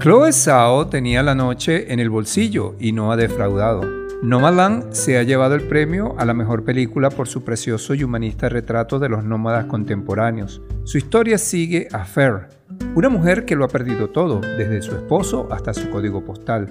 Chloe Zhao tenía la noche en el bolsillo y no ha defraudado. Nomadland se ha llevado el premio a la mejor película por su precioso y humanista retrato de los nómadas contemporáneos. Su historia sigue a Fair, una mujer que lo ha perdido todo, desde su esposo hasta su código postal,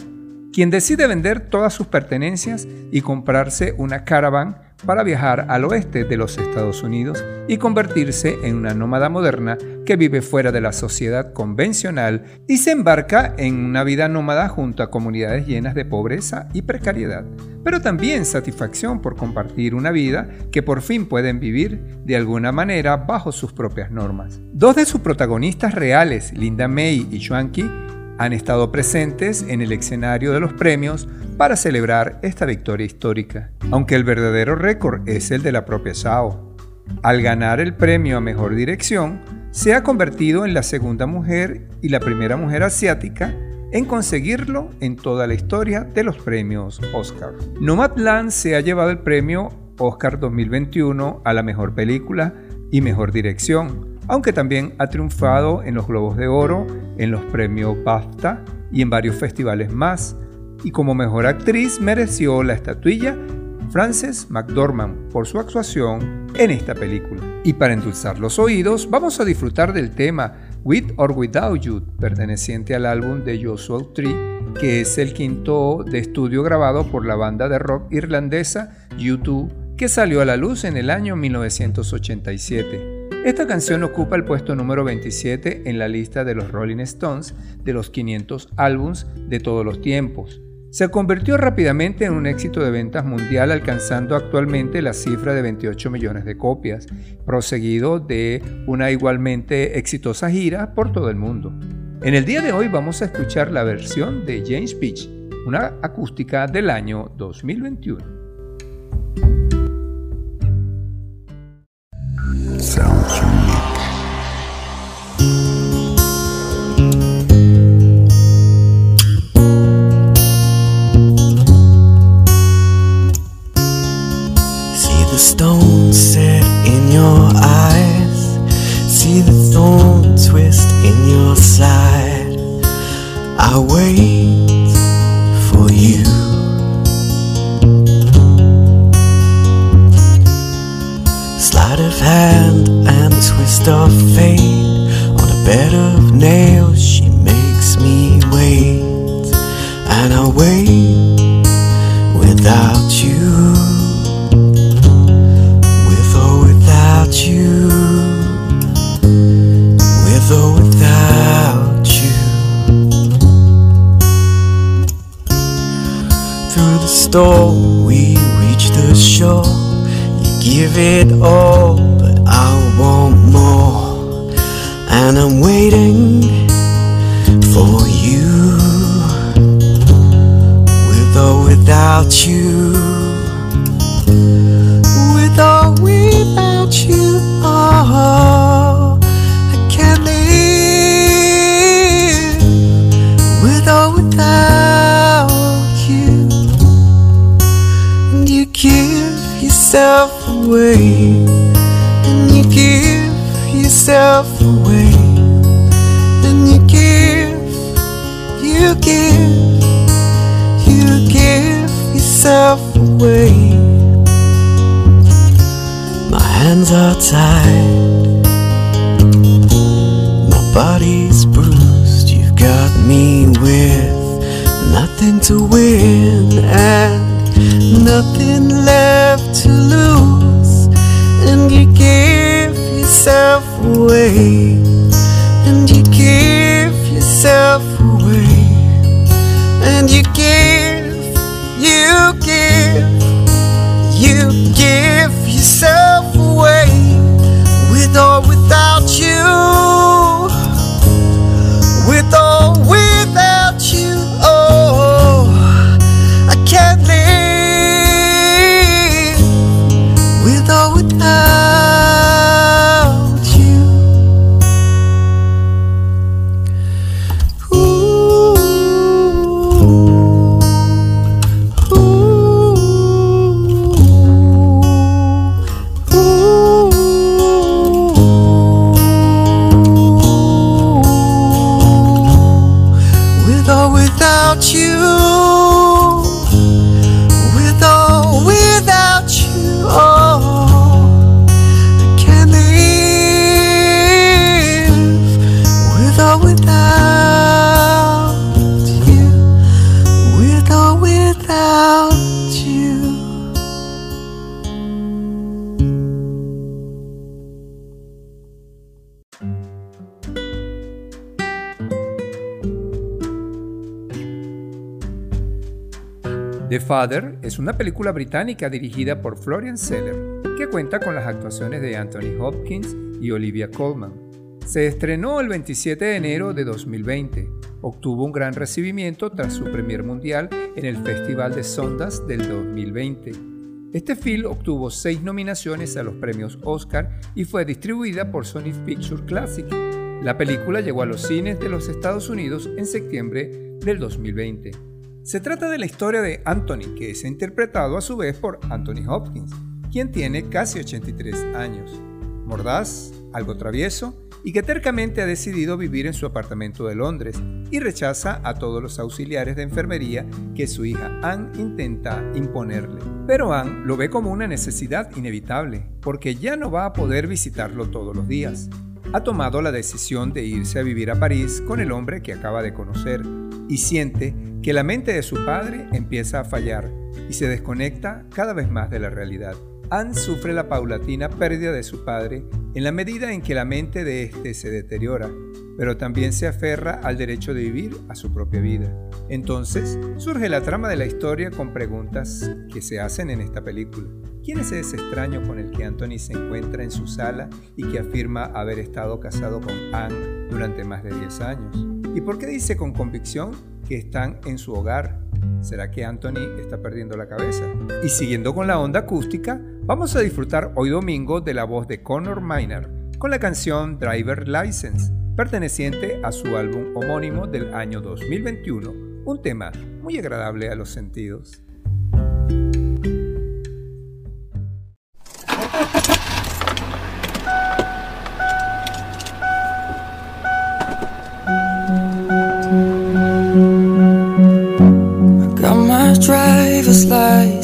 quien decide vender todas sus pertenencias y comprarse una caravan para viajar al oeste de los Estados Unidos y convertirse en una nómada moderna que vive fuera de la sociedad convencional y se embarca en una vida nómada junto a comunidades llenas de pobreza y precariedad, pero también satisfacción por compartir una vida que por fin pueden vivir de alguna manera bajo sus propias normas. Dos de sus protagonistas reales, Linda May y Joan Key, han estado presentes en el escenario de los premios para celebrar esta victoria histórica, aunque el verdadero récord es el de la propia Zhao. Al ganar el premio a Mejor Dirección, se ha convertido en la segunda mujer y la primera mujer asiática en conseguirlo en toda la historia de los premios Oscar. Nomadland se ha llevado el premio Oscar 2021 a la Mejor Película y Mejor Dirección, aunque también ha triunfado en los Globos de Oro, en los premios BAFTA y en varios festivales más, y como mejor actriz mereció la estatuilla Frances McDormand por su actuación en esta película. Y para endulzar los oídos, vamos a disfrutar del tema With or Without You, perteneciente al álbum de Joshua Tree, que es el quinto de estudio grabado por la banda de rock irlandesa U2, que salió a la luz en el año 1987. Esta canción ocupa el puesto número 27 en la lista de los Rolling Stones de los 500 álbumes de todos los tiempos. Se convirtió rápidamente en un éxito de ventas mundial, alcanzando actualmente la cifra de 28 millones de copias, proseguido de una igualmente exitosa gira por todo el mundo. En el día de hoy vamos a escuchar la versión de James Beach, una acústica del año 2021. Sounds unique. See the stone set in your eyes, see the thorn twist in your side. I wait for you. Sleight of hand twist of fate, on a bed of nails she makes me wait, and I'll wait without you, with or without you, with or without you. Through the storm we reach the shore, you give it all but I want more, and I'm waiting for you, with or without you, with or without you. Oh, I can't live with or without you, and you give yourself away. Give yourself away, and you give yourself away. My hands are tied, my body's bruised, you've got me with nothing to win and nothing left to lose, and you give yourself away, and you give yourself away, and you give yourself away, with or without you, with or without you. Oh, I can't live with or without. The Father es una película británica dirigida por Florian Zeller, que cuenta con las actuaciones de Anthony Hopkins y Olivia Colman. Se estrenó el 27 de enero de 2020. Obtuvo un gran recibimiento tras su premier mundial en el Festival de Sundance del 2020. Este film obtuvo 6 nominaciones a los premios Oscar y fue distribuida por Sony Pictures Classics. La película llegó a los cines de los Estados Unidos en septiembre del 2020. Se trata de la historia de Anthony, que es interpretado a su vez por Anthony Hopkins, quien tiene casi 83 años, mordaz, algo travieso, y que tercamente ha decidido vivir en su apartamento de Londres y rechaza a todos los auxiliares de enfermería que su hija Anne intenta imponerle. Pero Anne lo ve como una necesidad inevitable, porque ya no va a poder visitarlo todos los días. Ha tomado la decisión de irse a vivir a París con el hombre que acaba de conocer y siente que la mente de su padre empieza a fallar y se desconecta cada vez más de la realidad. Anne sufre la paulatina pérdida de su padre en la medida en que la mente de este se deteriora, pero también se aferra al derecho de vivir a su propia vida. Entonces surge la trama de la historia con preguntas que se hacen en esta película. ¿Quién es ese extraño con el que Anthony se encuentra en su sala y que afirma haber estado casado con Anne durante más de 10 años? ¿Y por qué dice con convicción que están en su hogar? ¿Será que Anthony está perdiendo la cabeza? Y siguiendo con la onda acústica, vamos a disfrutar hoy domingo de la voz de Connor Maynard con la canción Driver License, perteneciente a su álbum homónimo del año 2021, un tema muy agradable a los sentidos.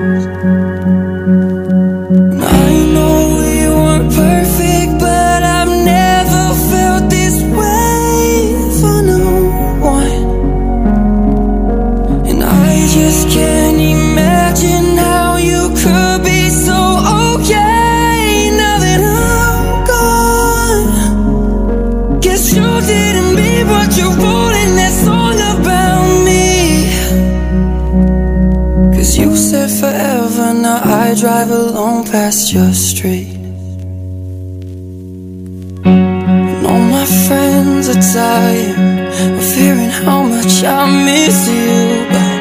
And I know we weren't perfect, but I've never felt this way for no one. And I just can't imagine how you could be so okay. But you're writing that song about me, 'cause you said forever, now I drive alone past your street. And all my friends are tired of hearing how much I miss you, but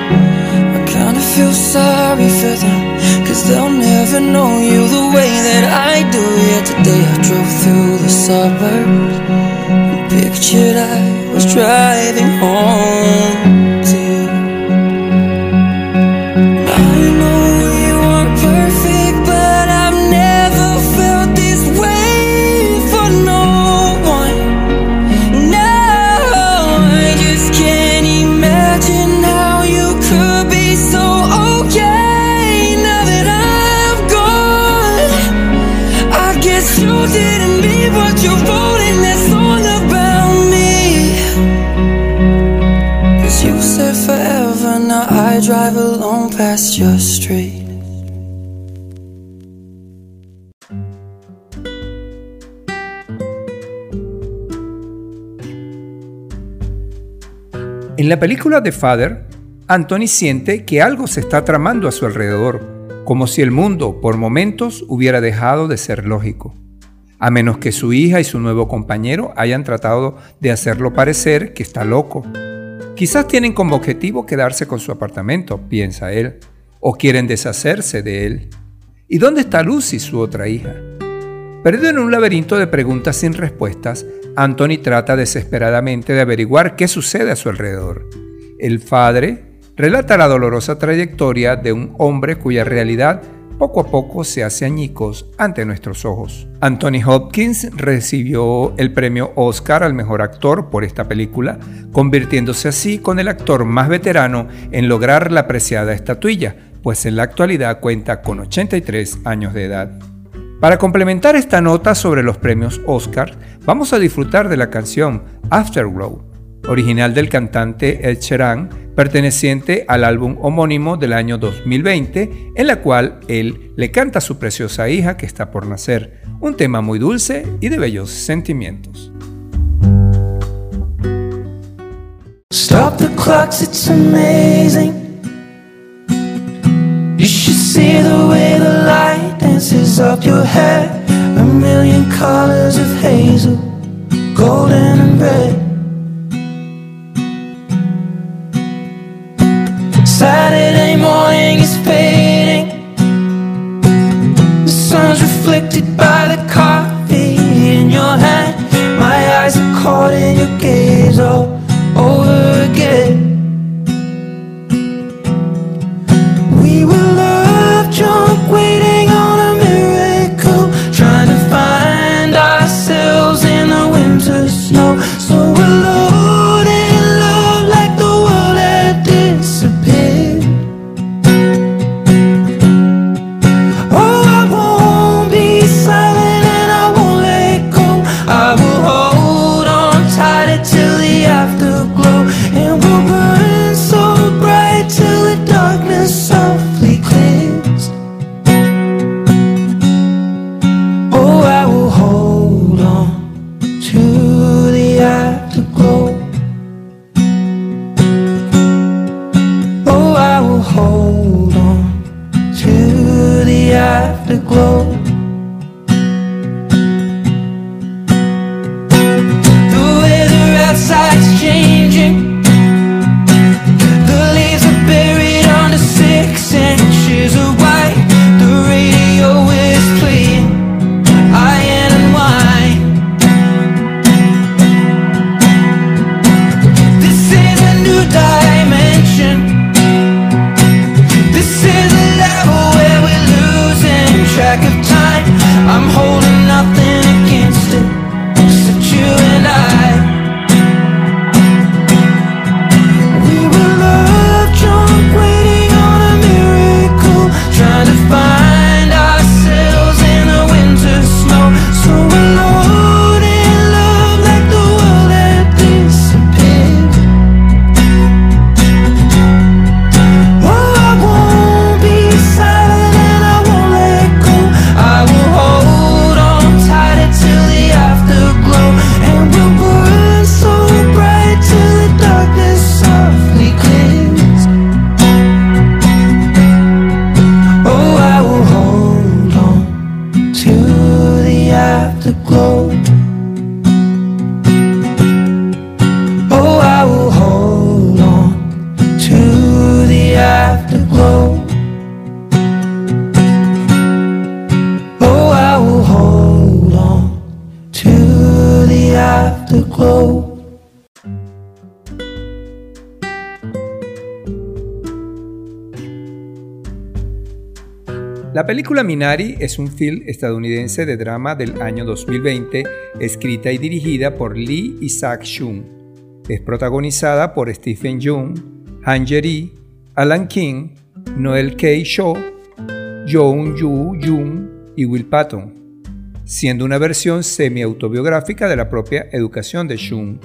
I kinda feel sorry for them, 'cause they'll never know you the way that I do. Yeah, today I drove through the suburbs, pictured I was driving home to you. I know we weren't perfect, but I've never felt this way for no one. No, I just can't imagine how you could be so okay now that I'm gone. I guess you didn't mean what you wrote in that song about. Forever, now I drive alone past your street. En la película The Father, Anthony siente que algo se está tramando a su alrededor, como si el mundo, por momentos, hubiera dejado de ser lógico. A menos que su hija y su nuevo compañero hayan tratado de hacerlo parecer que está loco. Quizás tienen como objetivo quedarse con su apartamento, piensa él, o quieren deshacerse de él. ¿Y dónde está Lucy, su otra hija? Perdido en un laberinto de preguntas sin respuestas, Anthony trata desesperadamente de averiguar qué sucede a su alrededor. El padre relata la dolorosa trayectoria de un hombre cuya realidad poco a poco se hace añicos ante nuestros ojos. Anthony Hopkins recibió el premio Oscar al mejor actor por esta película, convirtiéndose así con el actor más veterano en lograr la preciada estatuilla, pues en la actualidad cuenta con 83 años de edad. Para complementar esta nota sobre los premios Oscar, vamos a disfrutar de la canción Afterglow, original del cantante Ed Sheeran, perteneciente al álbum homónimo del año 2020, en la cual él le canta a su preciosa hija que está por nacer, un tema muy dulce y de bellos sentimientos. Stop the clocks, it's amazing. You should see the way the light dances up your hair. A million colors of hazel, golden and red. Saturday morning is fading. The sun's reflected by the coffee in your hand. My eyes are caught in your gaze all over again. We were love drunk, waiting on a miracle, trying to find ourselves in the winter snow. So we're loaded in love like the world had disappeared. La película Minari es un film estadounidense de drama del año 2020, escrita y dirigida por Lee Isaac Chung. Es protagonizada por Stephen Yeun, Han Ye-ri, Alan King, Noel K. Shaw, Yoon Yoo-yoon y Will Patton, siendo una versión semi-autobiográfica de la propia educación de Chung.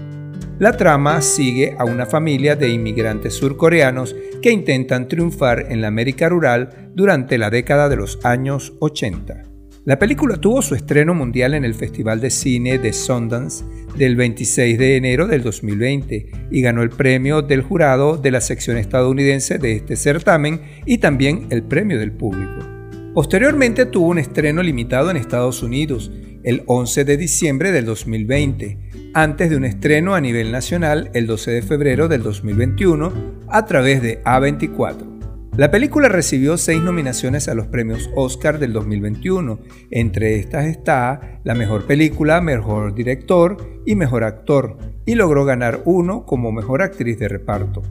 La trama sigue a una familia de inmigrantes surcoreanos que intentan triunfar en la América rural durante la década de los años 80. La película tuvo su estreno mundial en el Festival de Cine de Sundance del 26 de enero del 2020 y ganó el premio del jurado de la sección estadounidense de este certamen y también el premio del público. Posteriormente tuvo un estreno limitado en Estados Unidos el 11 de diciembre del 2020, antes de un estreno a nivel nacional el 12 de febrero del 2021 a través de A24. La película recibió 6 nominaciones a los premios Oscar del 2021, entre estas está la mejor película, mejor director y mejor actor, y logró ganar uno como mejor actriz de reparto.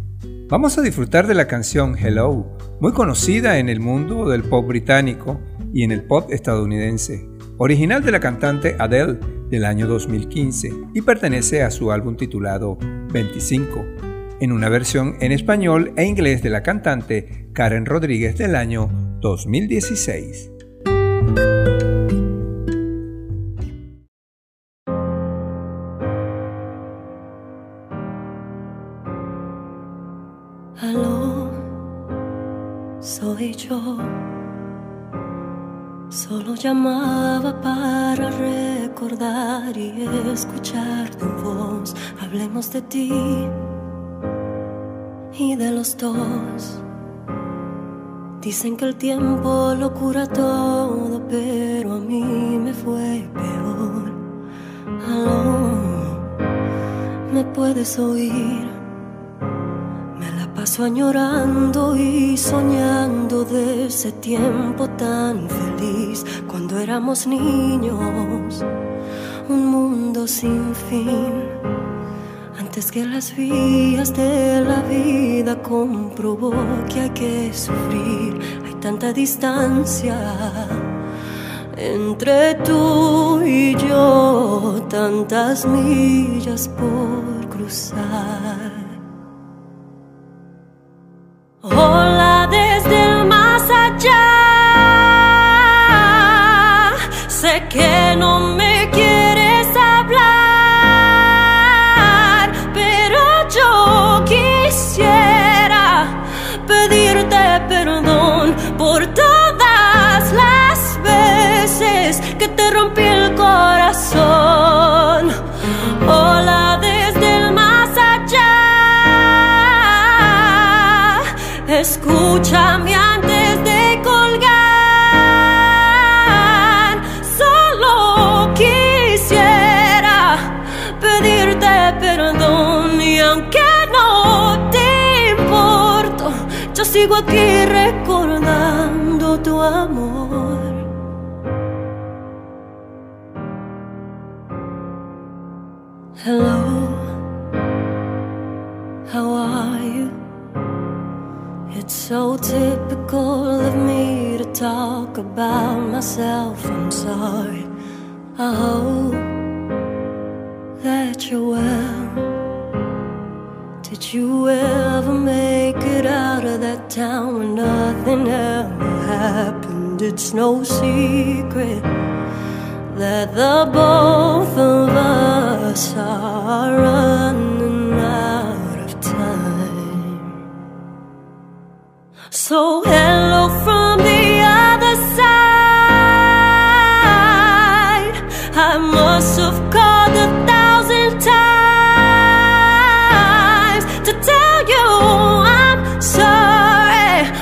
Vamos a disfrutar de la canción Hello, muy conocida en el mundo del pop británico y en el pop estadounidense, original de la cantante Adele del año 2015 y pertenece a su álbum titulado 25, en una versión en español e inglés de la cantante Karen Rodríguez del año 2016. Aló, soy yo. Solo llamaba para recordar y escuchar tu voz. Hablemos de ti y de los dos. Dicen que el tiempo lo cura todo, pero a mí me fue peor. Aló, ¿me puedes oír? Me la paso añorando y soñando de ese tiempo tan feliz, cuando éramos niños, un mundo sin fin. Antes que las vías de la vida comprobó que hay que sufrir, hay tanta distancia entre tú y yo, tantas millas por cruzar. Hola desde el más allá, sé que no me quieres hablar, por todas las veces que te rompí el corazón. Hola desde el más allá, escúchame antes de colgar. Solo quisiera pedirte perdón, y aunque no te importo, yo sigo aquí recordando tu amor. Hello, how are you? It's so typical of me to talk about myself. I'm sorry. I hope that you're well. Did you ever make it out of that town when nothing ever happened? It's no secret that the both of us are running out of time. So hello from the other side. I must have called 1,000 times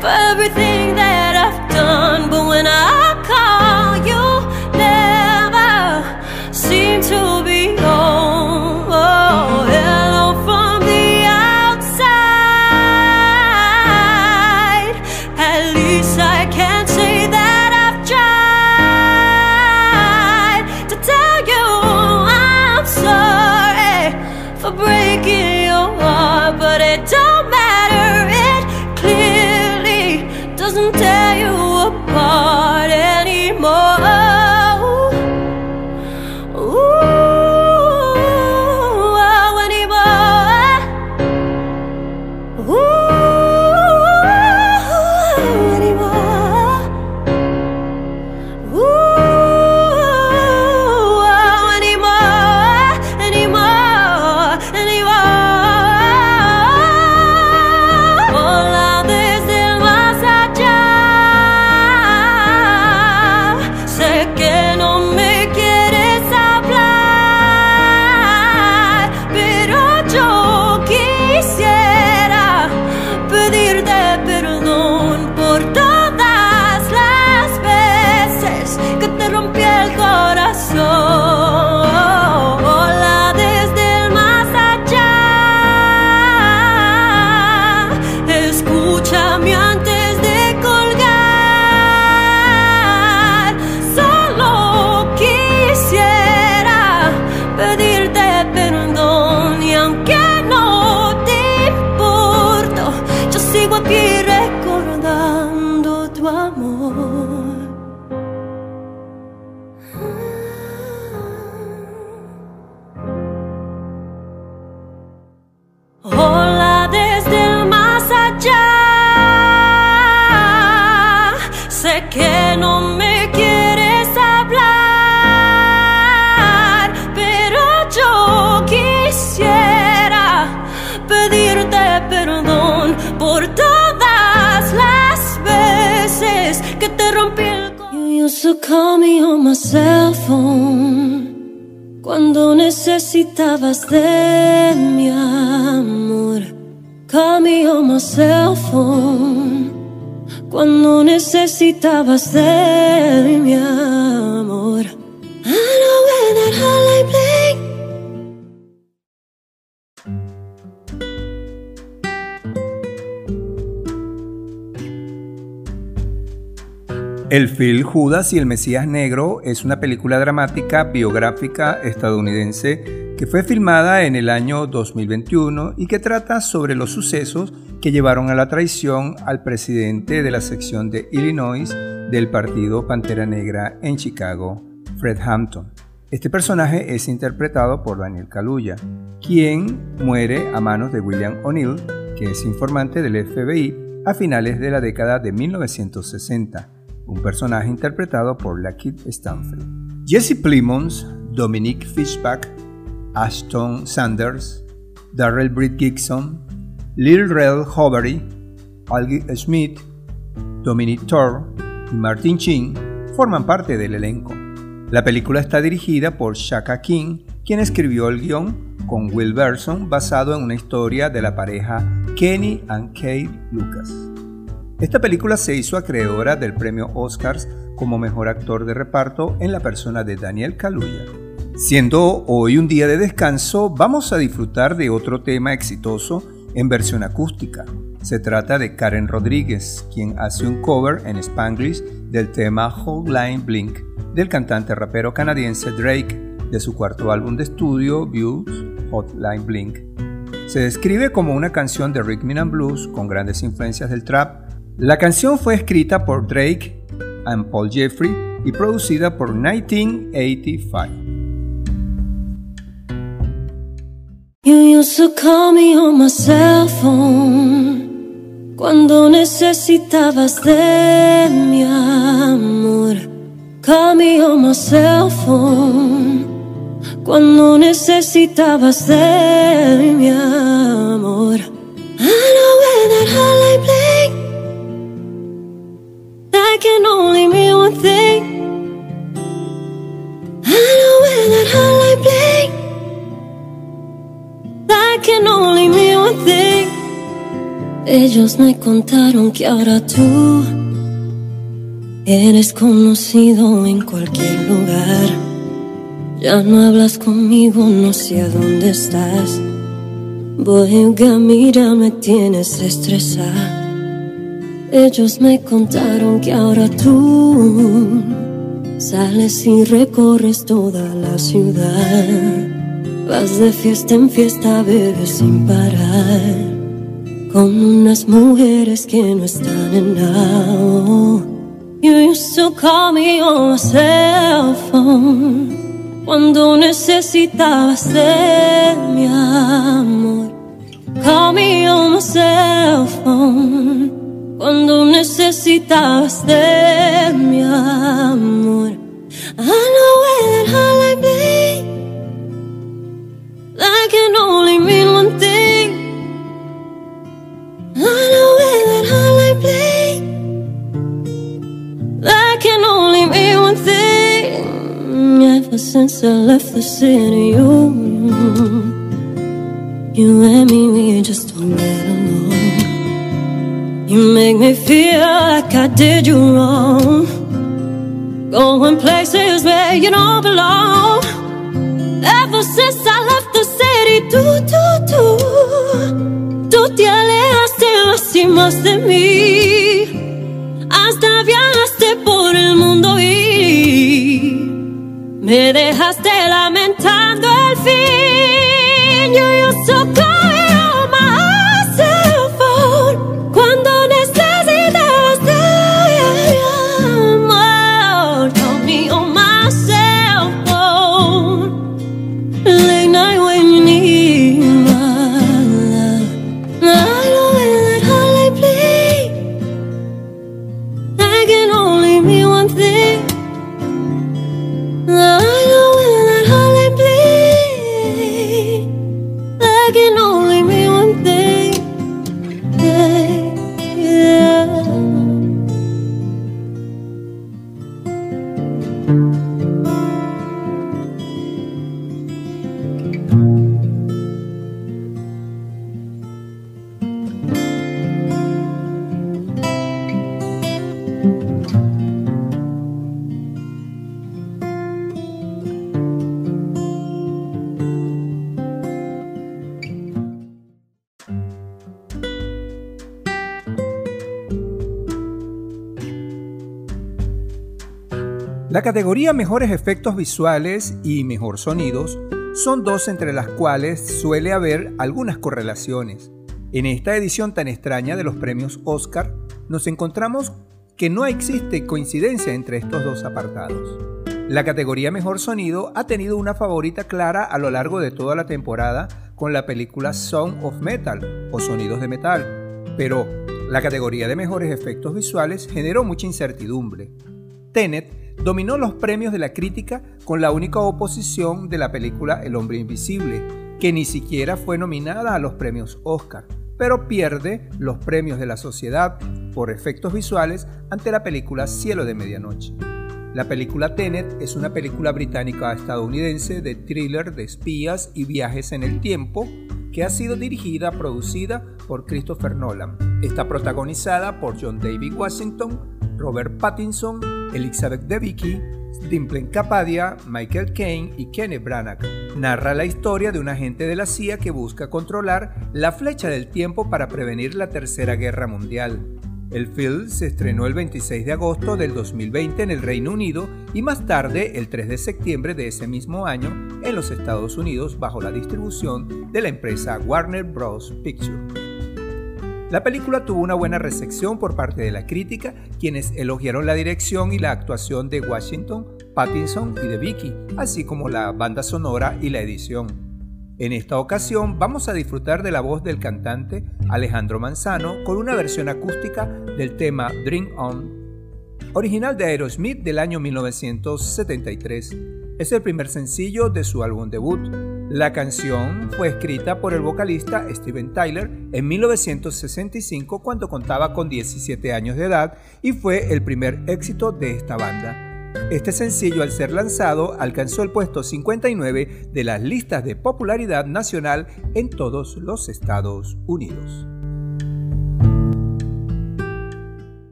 for everything that I've done, but when I call, you never seem to be home. Oh, hello from the outside. At least I rompí el corazón. You used to call me on my cell phone cuando necesitabas de mi amor. Call me on my cell phone cuando necesitabas de mi amor. I know where that hotline bling. El film Judas y el Mesías Negro es una película dramática biográfica estadounidense que fue filmada en el año 2021 y que trata sobre los sucesos que llevaron a la traición al presidente de la sección de Illinois del partido Pantera Negra en Chicago, Fred Hampton. Este personaje es interpretado por Daniel Kaluuya, quien muere a manos de William O'Neill, que es informante del FBI a finales de la década de 1960. Un personaje interpretado por Lakeith Stanfield. Jesse Plemons, Dominique Fishback, Ashton Sanders, Darrell Britt Gibson, Lil Rel Hovery, Algie Smith, Dominic Thorpe y Martin Sheen forman parte del elenco. La película está dirigida por Shaka King, quien escribió el guión con Will Berson basado en una historia de la pareja Kenny and Kate Lucas. Esta película se hizo acreedora del premio Oscars como mejor actor de reparto en la persona de Daniel Kaluuya. Siendo hoy un día de descanso, vamos a disfrutar de otro tema exitoso en versión acústica. Se trata de Karen Rodríguez, quien hace un cover en Spanglish del tema Hotline Bling del cantante rapero canadiense Drake de su cuarto álbum de estudio Views Hotline Bling. Se describe como una canción de rhythm and blues con grandes influencias del trap. La canción fue escrita por Drake and Paul Jeffrey y producida por 1985. You used to call me on my cell phone cuando necesitabas de mi amor. Call me on my cell phone cuando necesitabas de mi amor. I know where that hotline bling. I can only mean one thing. I know where that hotline bling. I can only mean one thing. Ellos me contaron que ahora tú eres conocido en cualquier lugar. Ya no hablas conmigo, no sé a dónde estás. Bohemia, mira, me tienes estresada. Ellos me contaron que ahora tú sales y recorres toda la ciudad. Vas de fiesta en fiesta, bebes sin parar, con unas mujeres que no están en nada. You used to call me on my cell phone cuando necesitabas de mi amor. Call me on my cell phone cuando necesitabas de mi amor. I know where that hotline bling. That can only mean one thing. I know where that hotline bling. That can only mean one thing. Ever since I left the city, you and me, we just don't get along. You make me feel like I did you wrong, going places where you don't belong. Ever since I left the city, tú te alejaste más y más de mí. Hasta viajaste por el mundo y me dejaste lamentando el fin. You used to call me on my cell phone cuando necesitabas de amor. Call me on my cell phone late night when you need my love. I know where that hotline bling. I can only be one La categoría Mejores Efectos Visuales y Mejor Sonidos son dos entre las cuales suele haber algunas correlaciones. En esta edición tan extraña de los premios Oscar, nos encontramos que no existe coincidencia entre estos dos apartados. La categoría Mejor Sonido ha tenido una favorita clara a lo largo de toda la temporada con la película Sound of Metal o Sonidos de Metal, pero la categoría de Mejores Efectos Visuales generó mucha incertidumbre. Tenet dominó los premios de la crítica con la única oposición de la película El Hombre Invisible, que ni siquiera fue nominada a los premios Oscar, pero pierde los premios de la sociedad por efectos visuales ante la película Cielo de Medianoche. La película Tenet es una película británica-estadounidense de thriller de espías y viajes en el tiempo que ha sido producida por Christopher Nolan. Está protagonizada por John David Washington, Robert Pattinson, Elizabeth Debicki, Dimple Kapadia, Michael Caine y Kenneth Branagh. Narra la historia de un agente de la CIA que busca controlar la flecha del tiempo para prevenir la Tercera Guerra Mundial. El film se estrenó el 26 de agosto del 2020 en el Reino Unido y más tarde, el 3 de septiembre de ese mismo año, en los Estados Unidos bajo la distribución de la empresa Warner Bros. Pictures. La película tuvo una buena recepción por parte de la crítica, quienes elogiaron la dirección y la actuación de Washington, Pattinson y Debicki, así como la banda sonora y la edición. En esta ocasión vamos a disfrutar de la voz del cantante Alejandro Manzano con una versión acústica del tema Dream On, original de Aerosmith del año 1973. Es el primer sencillo de su álbum debut. La canción fue escrita por el vocalista Steven Tyler en 1965 cuando contaba con 17 años de edad y fue el primer éxito de esta banda. Este sencillo, al ser lanzado, alcanzó el puesto 59 de las listas de popularidad nacional en todos los Estados Unidos.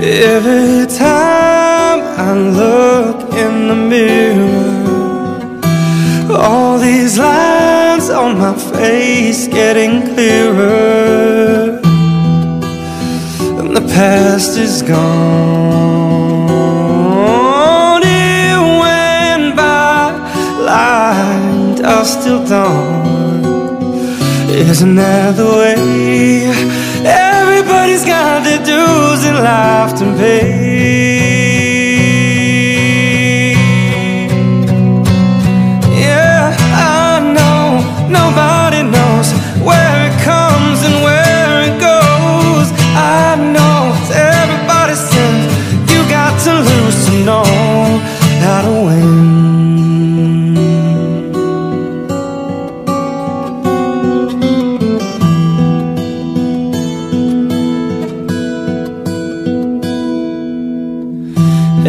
Every time I look in the mirror, all these lines on my face getting clearer, and the past is gone. It went by like dust till dawn. Isn't that the way? Everybody's got their dues in life to pay. Yeah, I know nobody knows where it comes and where it goes. I know it's everybody's sin. You got to lose to know how to win.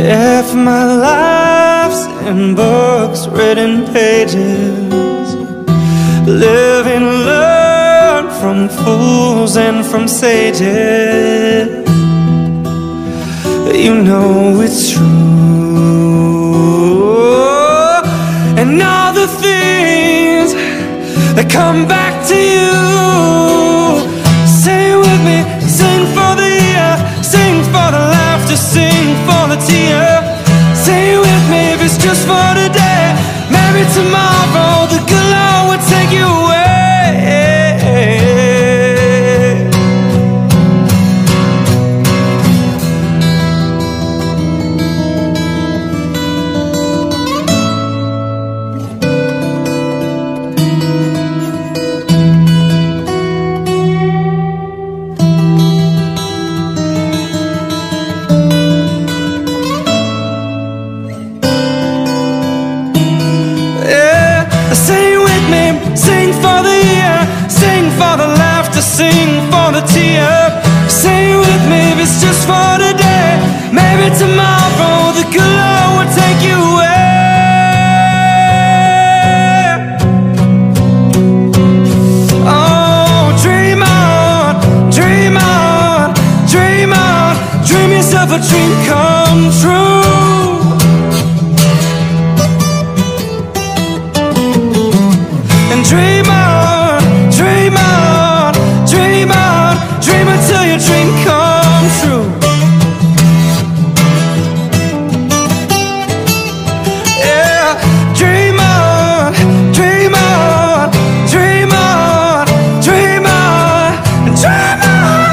If my life's in books, written pages, live and learn from fools and from sages, you know it's true. And all the things that come back to you, say it with me, sing for the year, sing for the laughter, sing for the tears. Stay with me if it's just for today. Maybe tomorrow the good Lord will take you away. sing for the tear. Say with me if it's just for today. Maybe tomorrow the good Lord will take you away. Oh, dream on, dream on, dream on. Dream yourself a dream come true. And dream on, dream on, dream on. Dream until your dream comes true. Yeah, dream on, dream on, dream on, dream on, dream on, dream on, dream on. Oh.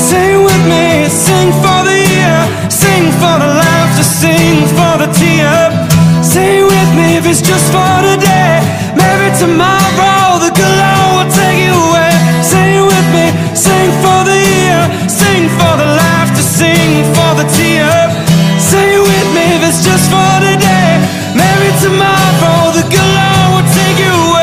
Sing with me, sing for the year, sing for the laughter, sing for the tear. Sing with me if it's just for today. Maybe tomorrow the good Lord will take you away. Sing with me, sing for the year, sing for the laughter, sing for the tear. Sing with me if it's just for today. Maybe tomorrow the good Lord will take you away.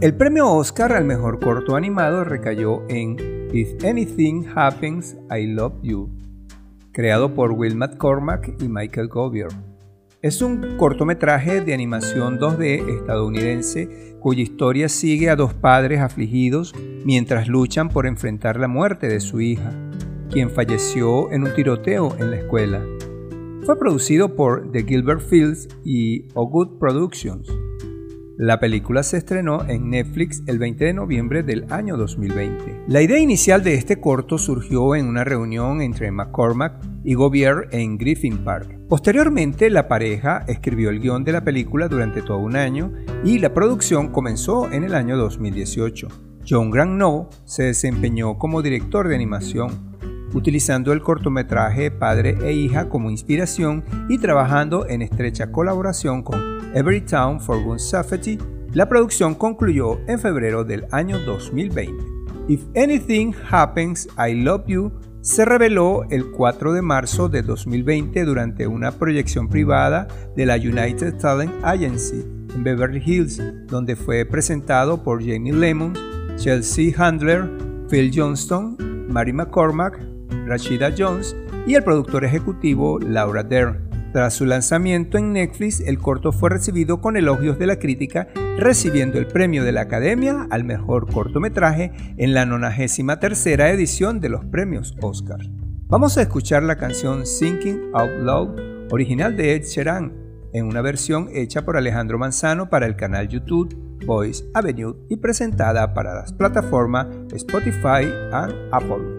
El premio Oscar al mejor corto animado recayó en If Anything Happens, I Love You, creado por Will McCormack y Michael Gobier. Es un cortometraje de animación 2D estadounidense cuya historia sigue a dos padres afligidos mientras luchan por enfrentar la muerte de su hija, quien falleció en un tiroteo en la escuela. Fue producido por The Gilbert Fields y O Good Productions. La película se estrenó en Netflix el 20 de noviembre del año 2020. La idea inicial de este corto surgió en una reunión entre McCormack y Gobier en Griffin Park. Posteriormente, la pareja escribió el guión de la película durante todo un año y la producción comenzó en el año 2018. John Granot se desempeñó como director de animación, utilizando el cortometraje Padre e Hija como inspiración y trabajando en estrecha colaboración con Every Town for One Safety. La producción concluyó en febrero del año 2020. If Anything Happens, I Love You se reveló el 4 de marzo de 2020 durante una proyección privada de la United Talent Agency en Beverly Hills, donde fue presentado por Jamie Lemon, Chelsea Handler, Phil Johnston, Mary McCormack, Rashida Jones y el productor ejecutivo Laura Dern. Tras su lanzamiento en Netflix, el corto fue recibido con elogios de la crítica, recibiendo el premio de la Academia al mejor cortometraje en la 93ª edición de los premios Oscar. Vamos a escuchar la canción Thinking Out Loud, original de Ed Sheeran, en una versión hecha por Alejandro Manzano para el canal YouTube Voice Avenue y presentada para las plataformas Spotify y Apple.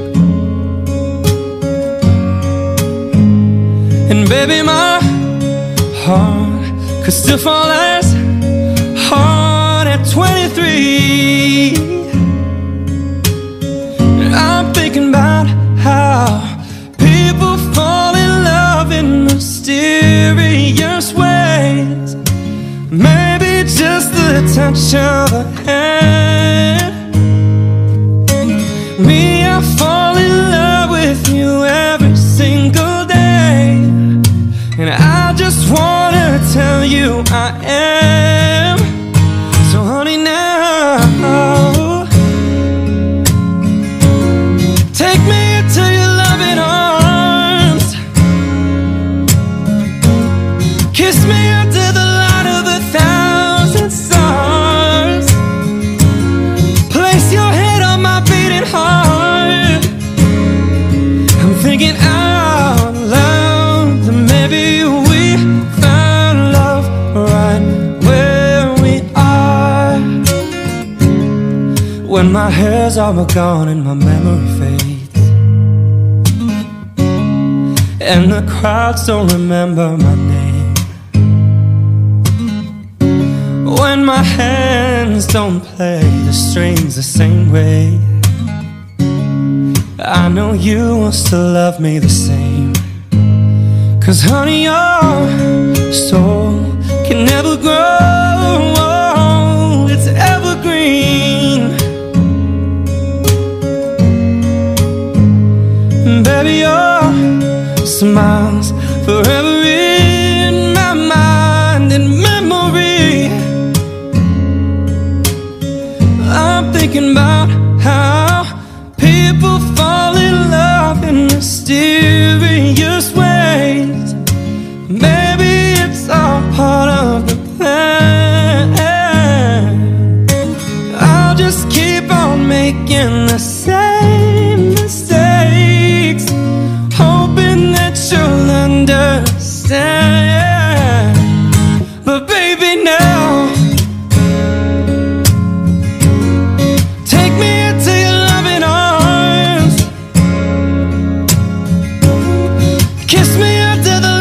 And baby, my heart could still fall as hard at 23. And I'm thinking about how people fall in love in mysterious ways. Maybe just the touch of a hand. Me, I fall in love with you every single and I just wanna tell you I am. So honey, now take me into your loving arms. Kiss me under the light of the 1,000. when my hairs are all gone and my memory fades, and the crowds don't remember my name, when my hands don't play the strings the same way, I know you will still love me the same, 'cause honey, your soul can never grow, it's evergreen. Baby, your smile's forever in my mind and memory. I'm thinking about how people fall in love in mysterious ways. Maybe it's all part of the plan. I'll just keep on making the same mistakes, hoping that you'll understand. But baby, now take me into your loving arms, kiss me until the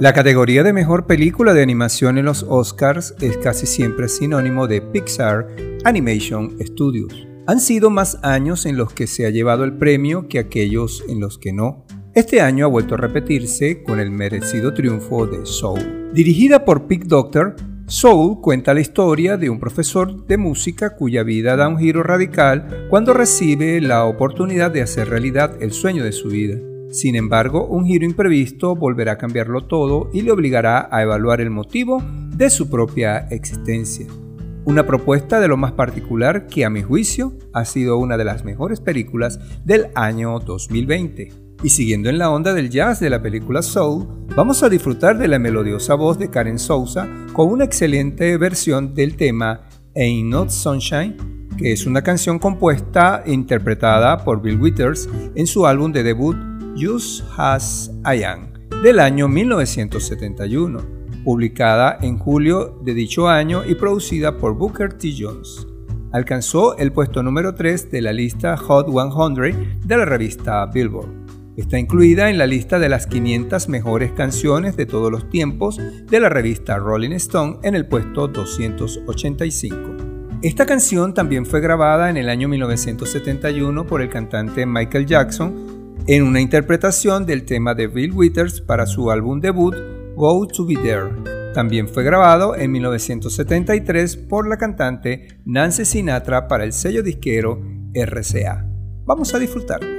La categoría de mejor película de animación en los Oscars es casi siempre sinónimo de Pixar Animation Studios. Han sido más años en los que se ha llevado el premio que aquellos en los que no. Este año ha vuelto a repetirse con el merecido triunfo de Soul. Dirigida por Pete Docter, Soul cuenta la historia de un profesor de música cuya vida da un giro radical cuando recibe la oportunidad de hacer realidad el sueño de su vida. Sin embargo, un giro imprevisto volverá a cambiarlo todo y le obligará a evaluar el motivo de su propia existencia. Una propuesta de lo más particular que, a mi juicio, ha sido una de las mejores películas del año 2020. Y siguiendo en la onda del jazz de la película Soul, vamos a disfrutar de la melodiosa voz de Karen Sousa con una excelente versión del tema Ain't No Sunshine, que es una canción compuesta e interpretada por Bill Withers en su álbum de debut Just As I Am, del año 1971, publicada en julio de dicho año y producida por Booker T. Jones. Alcanzó el puesto número 3 de la lista Hot 100 de la revista Billboard. Está incluida en la lista de las 500 mejores canciones de todos los tiempos de la revista Rolling Stone en el puesto 285. Esta canción también fue grabada en el año 1971 por el cantante Michael Jackson, en una interpretación del tema de Bill Withers para su álbum debut Go To Be There. También fue grabado en 1973 por la cantante Nancy Sinatra para el sello disquero RCA. Vamos a disfrutarlo.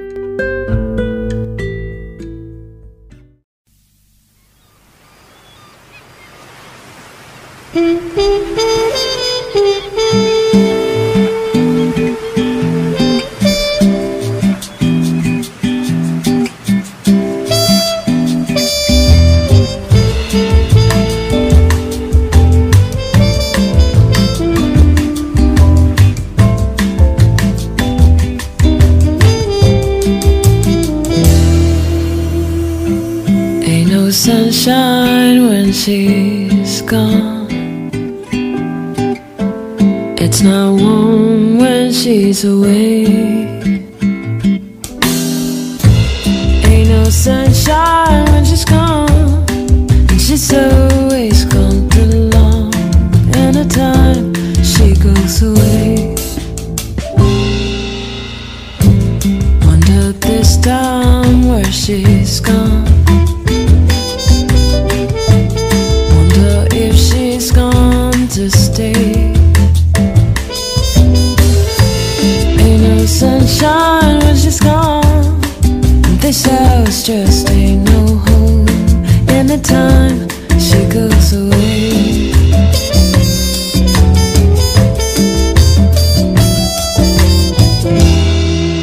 sunshine when she's gone. It's not warm when she's away. Ain't no sunshine when she's gone, and she's always gone too long. And the time she goes away, wonder this time where she's gone. To stay. Ain't no sunshine when she's gone. This house just ain't no home. And the time she goes away.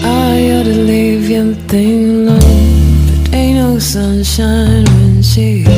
I ought to leave your thing alone, but ain't no sunshine when she's.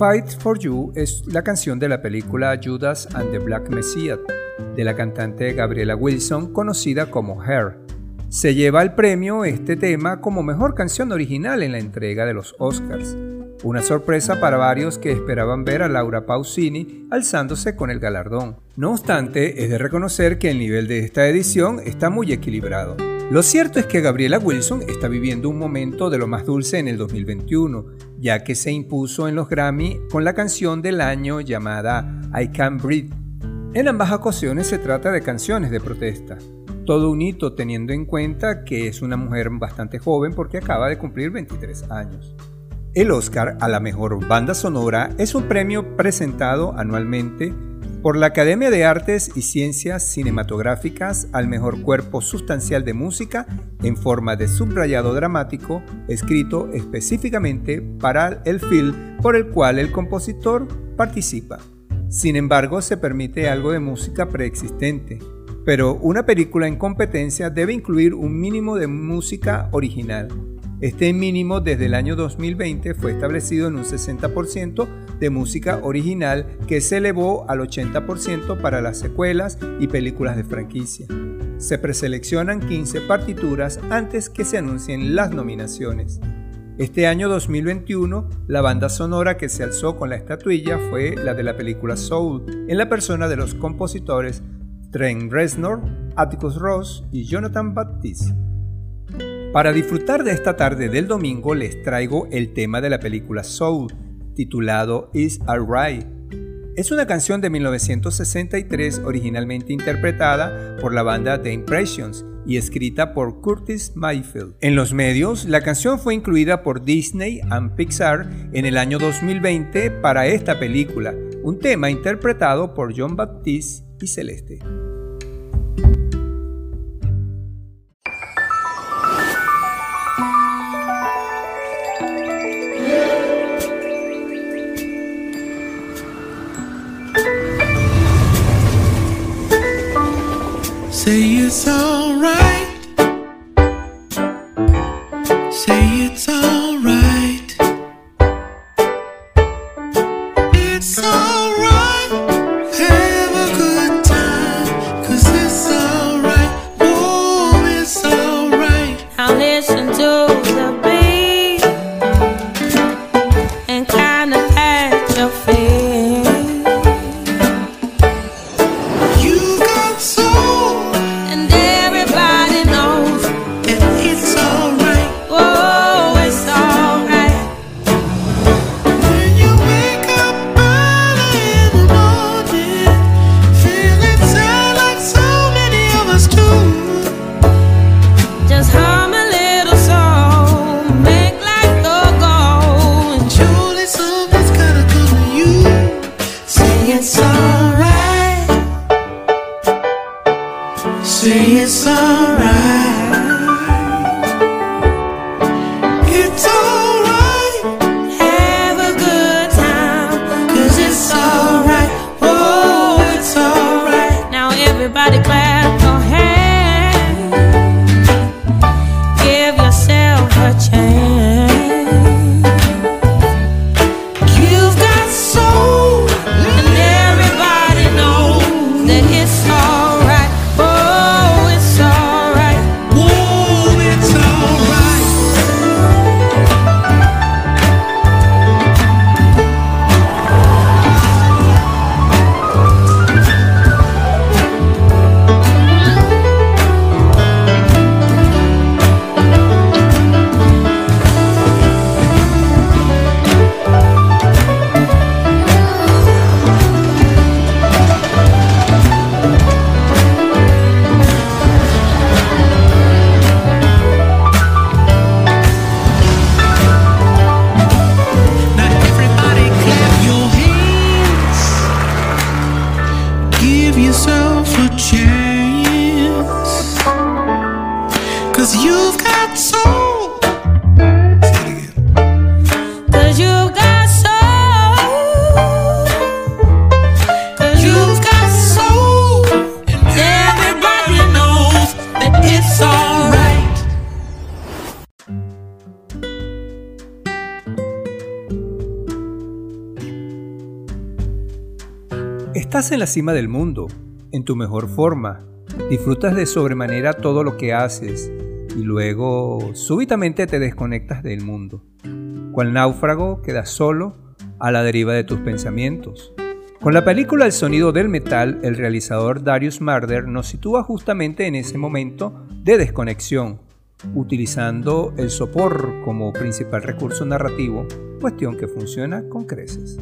Fight for You es la canción de la película Judas and the Black Messiah de la cantante Gabriela Wilson, conocida como Hair. Se lleva al premio este tema como mejor canción original en la entrega de los Oscars. Una sorpresa para varios que esperaban ver a Laura Pausini alzándose con el galardón. No obstante, es de reconocer que el nivel de esta edición está muy equilibrado. Lo cierto es que Gabriela Wilson está viviendo un momento de lo más dulce en el 2021. Ya que se impuso en los Grammy con la canción del año llamada I Can't Breathe. En ambas ocasiones se trata de canciones de protesta. Todo un hito teniendo en cuenta que es una mujer bastante joven porque acaba de cumplir 23 años. El Oscar a la mejor banda sonora es un premio presentado anualmente por la Academia de Artes y Ciencias Cinematográficas al mejor cuerpo sustancial de música en forma de subrayado dramático escrito específicamente para el film por el cual el compositor participa. Sin embargo, se permite algo de música preexistente, pero una película en competencia debe incluir un mínimo de música original. Este mínimo desde el año 2020 fue establecido en un 60% de música original que se elevó al 80% para las secuelas y películas de franquicia. Se preseleccionan 15 partituras antes que se anuncien las nominaciones. Este año 2021, la banda sonora que se alzó con la estatuilla fue la de la película Soul, en la persona de los compositores Trent Reznor, Atticus Ross y Jonathan Baptiste. Para disfrutar de esta tarde del domingo les traigo el tema de la película Soul, titulado It's Alright. Es una canción de 1963 originalmente interpretada por la banda The Impressions y escrita por Curtis Mayfield. En los medios, la canción fue incluida por Disney and Pixar en el año 2020 para esta película, un tema interpretado por John Baptiste y Celeste. Say it's alright. Say it's alright. It's alright. Have a good time, 'cause it's alright. Oh, it's alright. I'll listen to the beat and kind of act your feet. You got so. Estás en la cima del mundo, en tu mejor forma, disfrutas de sobremanera todo lo que haces y luego súbitamente te desconectas del mundo. Cual náufrago quedas solo a la deriva de tus pensamientos. Con la película El sonido del metal, el realizador Darius Marder nos sitúa justamente en ese momento de desconexión, utilizando el sopor como principal recurso narrativo, cuestión que funciona con creces.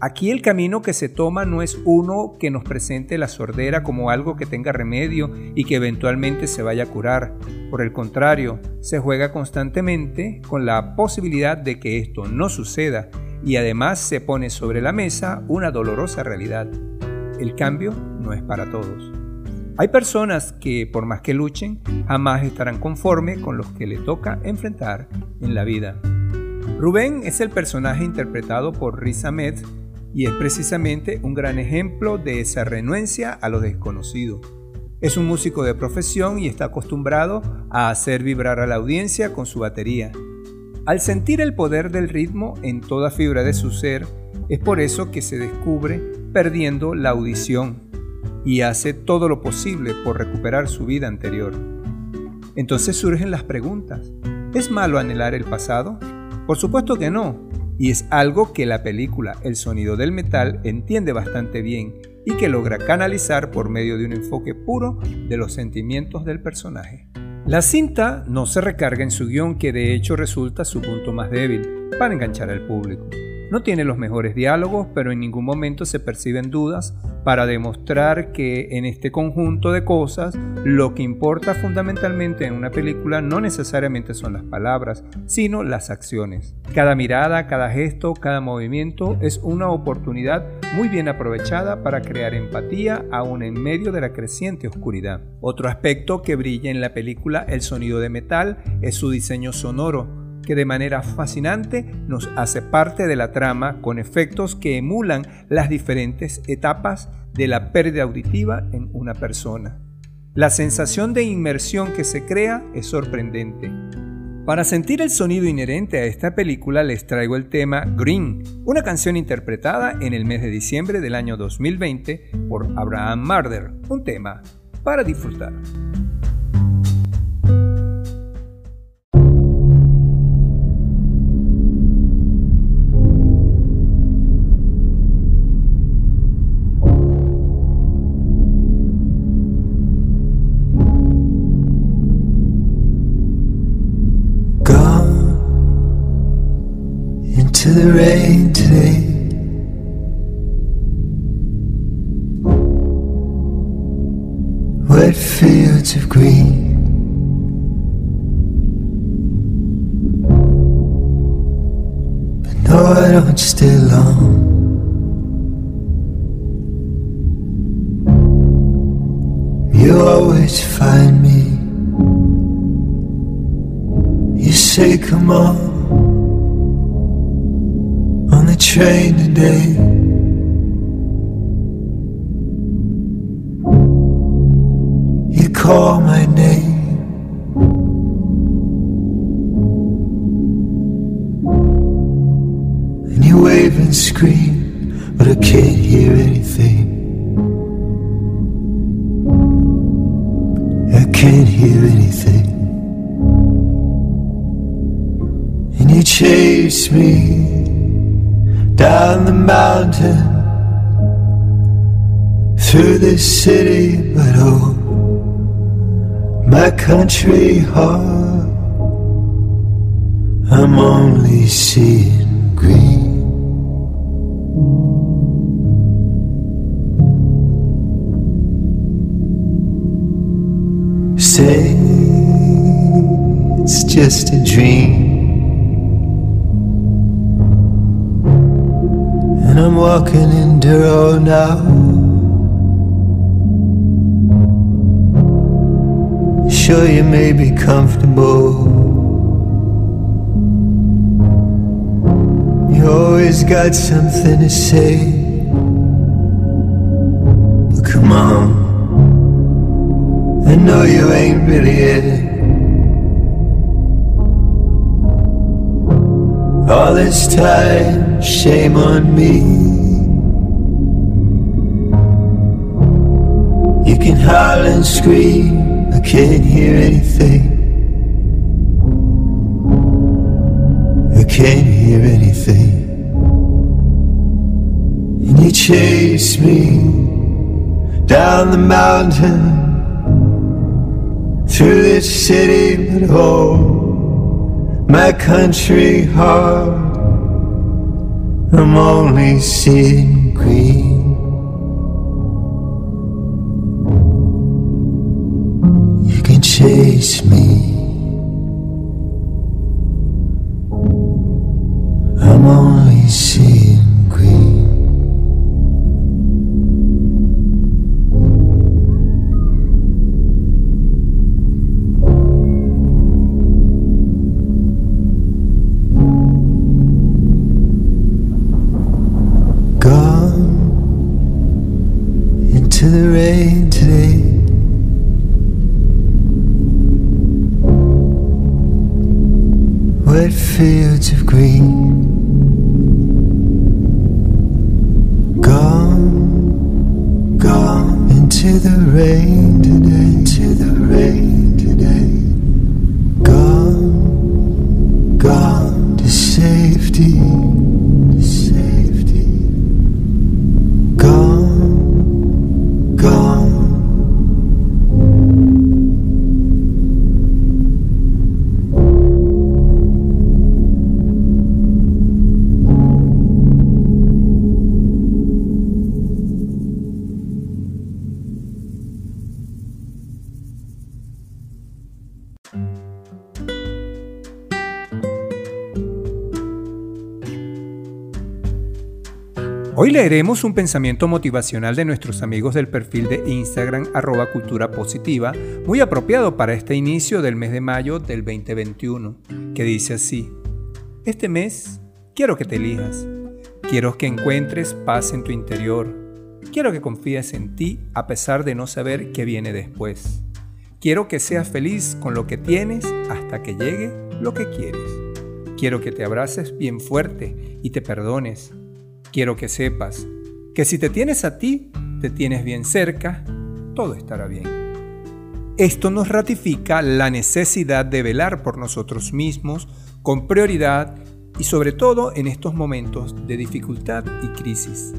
Aquí el camino que se toma no es uno que nos presente la sordera como algo que tenga remedio y que eventualmente se vaya a curar. Por el contrario, se juega constantemente con la posibilidad de que esto no suceda y además se pone sobre la mesa una dolorosa realidad. El cambio no es para todos. Hay personas que, por más que luchen, jamás estarán conformes con los que le toca enfrentar en la vida. Rubén es el personaje interpretado por Riz Ahmed, y es precisamente un gran ejemplo de esa renuencia a lo desconocido. Es un músico de profesión y está acostumbrado a hacer vibrar a la audiencia con su batería. Al sentir el poder del ritmo en toda fibra de su ser, es por eso que se descubre perdiendo la audición y hace todo lo posible por recuperar su vida anterior. Entonces surgen las preguntas. ¿Es malo anhelar el pasado? Por supuesto que no, y es algo que la película El sonido del metal entiende bastante bien y que logra canalizar por medio de un enfoque puro de los sentimientos del personaje. La cinta no se recarga en su guión, que de hecho resulta su punto más débil para enganchar al público. No tiene los mejores diálogos, pero en ningún momento se perciben dudas para demostrar que en este conjunto de cosas lo que importa fundamentalmente en una película no necesariamente son las palabras, sino las acciones. Cada mirada, cada gesto, cada movimiento es una oportunidad muy bien aprovechada para crear empatía aún en medio de la creciente oscuridad. Otro aspecto que brilla en la película El sonido de metal es su diseño sonoro, que de manera fascinante nos hace parte de la trama con efectos que emulan las diferentes etapas de la pérdida auditiva en una persona. La sensación de inmersión que se crea es sorprendente. Para sentir el sonido inherente a esta película les traigo el tema Green, una canción interpretada en el mes de diciembre del año 2020 por Abraham Marder, un tema para disfrutar. To the rain today, wet fields of green, but no, I don't stay long. You always find me. You say, come on. The train today, you call my name, and you wave and scream, but I can't hear anything. I can't hear anything, and you chase me down the mountain, through this city, but oh, my country heart, I'm only seeing green. Say it's just a dream, and I'm walking in Duro now. Sure you may be comfortable, you always got something to say, but come on, I know you ain't really it. All this time, shame on me. You can howl and scream, I can't hear anything. I can't hear anything. And you chase me down the mountain, through this city, but oh, my country heart, I'm only seeing green. You can chase me, I'm only seeing green. The rain today, wet fields of green. Gone, gone into the rain today, into the rain today. Gone, gone to safety, to safety. Gone, gone. Hoy leeremos un pensamiento motivacional de nuestros amigos del perfil de Instagram @culturapositiva, muy apropiado para este inicio del mes de mayo del 2021, que dice así: este mes quiero que te elijas, quiero que encuentres paz en tu interior, quiero que confíes en ti a pesar de no saber qué viene después, quiero que seas feliz con lo que tienes hasta que llegue lo que quieres, quiero que te abraces bien fuerte y te perdones. Quiero que sepas que si te tienes a ti, te tienes bien cerca, todo estará bien. Esto nos ratifica la necesidad de velar por nosotros mismos con prioridad y sobre todo en estos momentos de dificultad y crisis,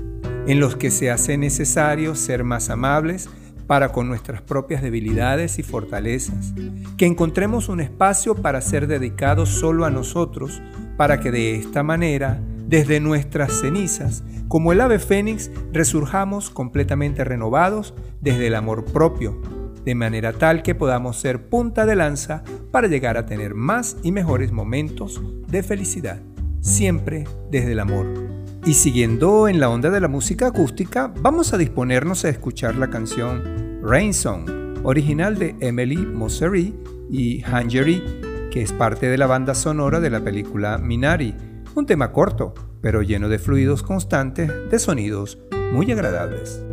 en los que se hace necesario ser más amables para con nuestras propias debilidades y fortalezas, que encontremos un espacio para ser dedicado solo a nosotros, para que de esta manera, desde nuestras cenizas, como el ave fénix, resurjamos completamente renovados desde el amor propio, de manera tal que podamos ser punta de lanza para llegar a tener más y mejores momentos de felicidad, siempre desde el amor. Y siguiendo en la onda de la música acústica, vamos a disponernos a escuchar la canción Rain Song, original de Emily Mosseri y Hangery, que es parte de la banda sonora de la película Minari. Un tema corto, pero lleno de fluidos constantes, de sonidos muy agradables.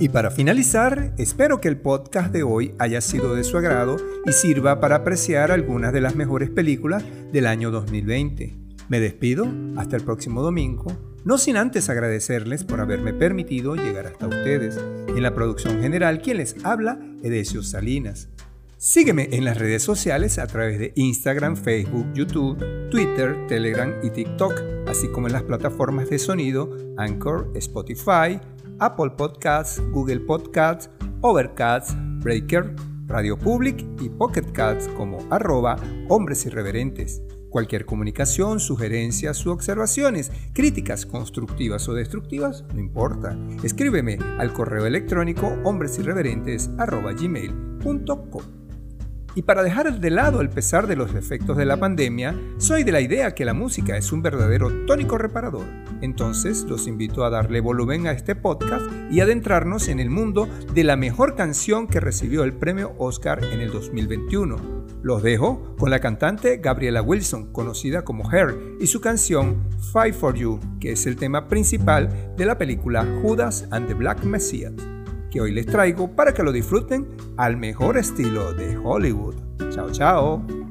Y para finalizar, espero que el podcast de hoy haya sido de su agrado y sirva para apreciar algunas de las mejores películas del año 2020. Me despido hasta el próximo domingo, no sin antes agradecerles por haberme permitido llegar hasta ustedes. En la producción general, quien les habla, Edesio Salinas. Sígueme en las redes sociales a través de Instagram, Facebook, YouTube, Twitter, Telegram y TikTok, así como en las plataformas de sonido Anchor, Spotify, Apple Podcasts, Google Podcasts, Overcast, Breaker, Radio Public y Pocket Casts como @hombresirreverentes. Cualquier comunicación, sugerencias u observaciones, críticas constructivas o destructivas, no importa. Escríbeme al correo electrónico hombresirreverentes@gmail.com. Y para dejar de lado el pesar de los efectos de la pandemia, soy de la idea que la música es un verdadero tónico reparador. Entonces, los invito a darle volumen a este podcast y adentrarnos en el mundo de la mejor canción que recibió el premio Oscar en el 2021. Los dejo con la cantante Gabriela Wilson, conocida como Her, y su canción Fight for You, que es el tema principal de la película Judas and the Black Messiah, que hoy les traigo para que lo disfruten al mejor estilo de Hollywood. Chao, chao.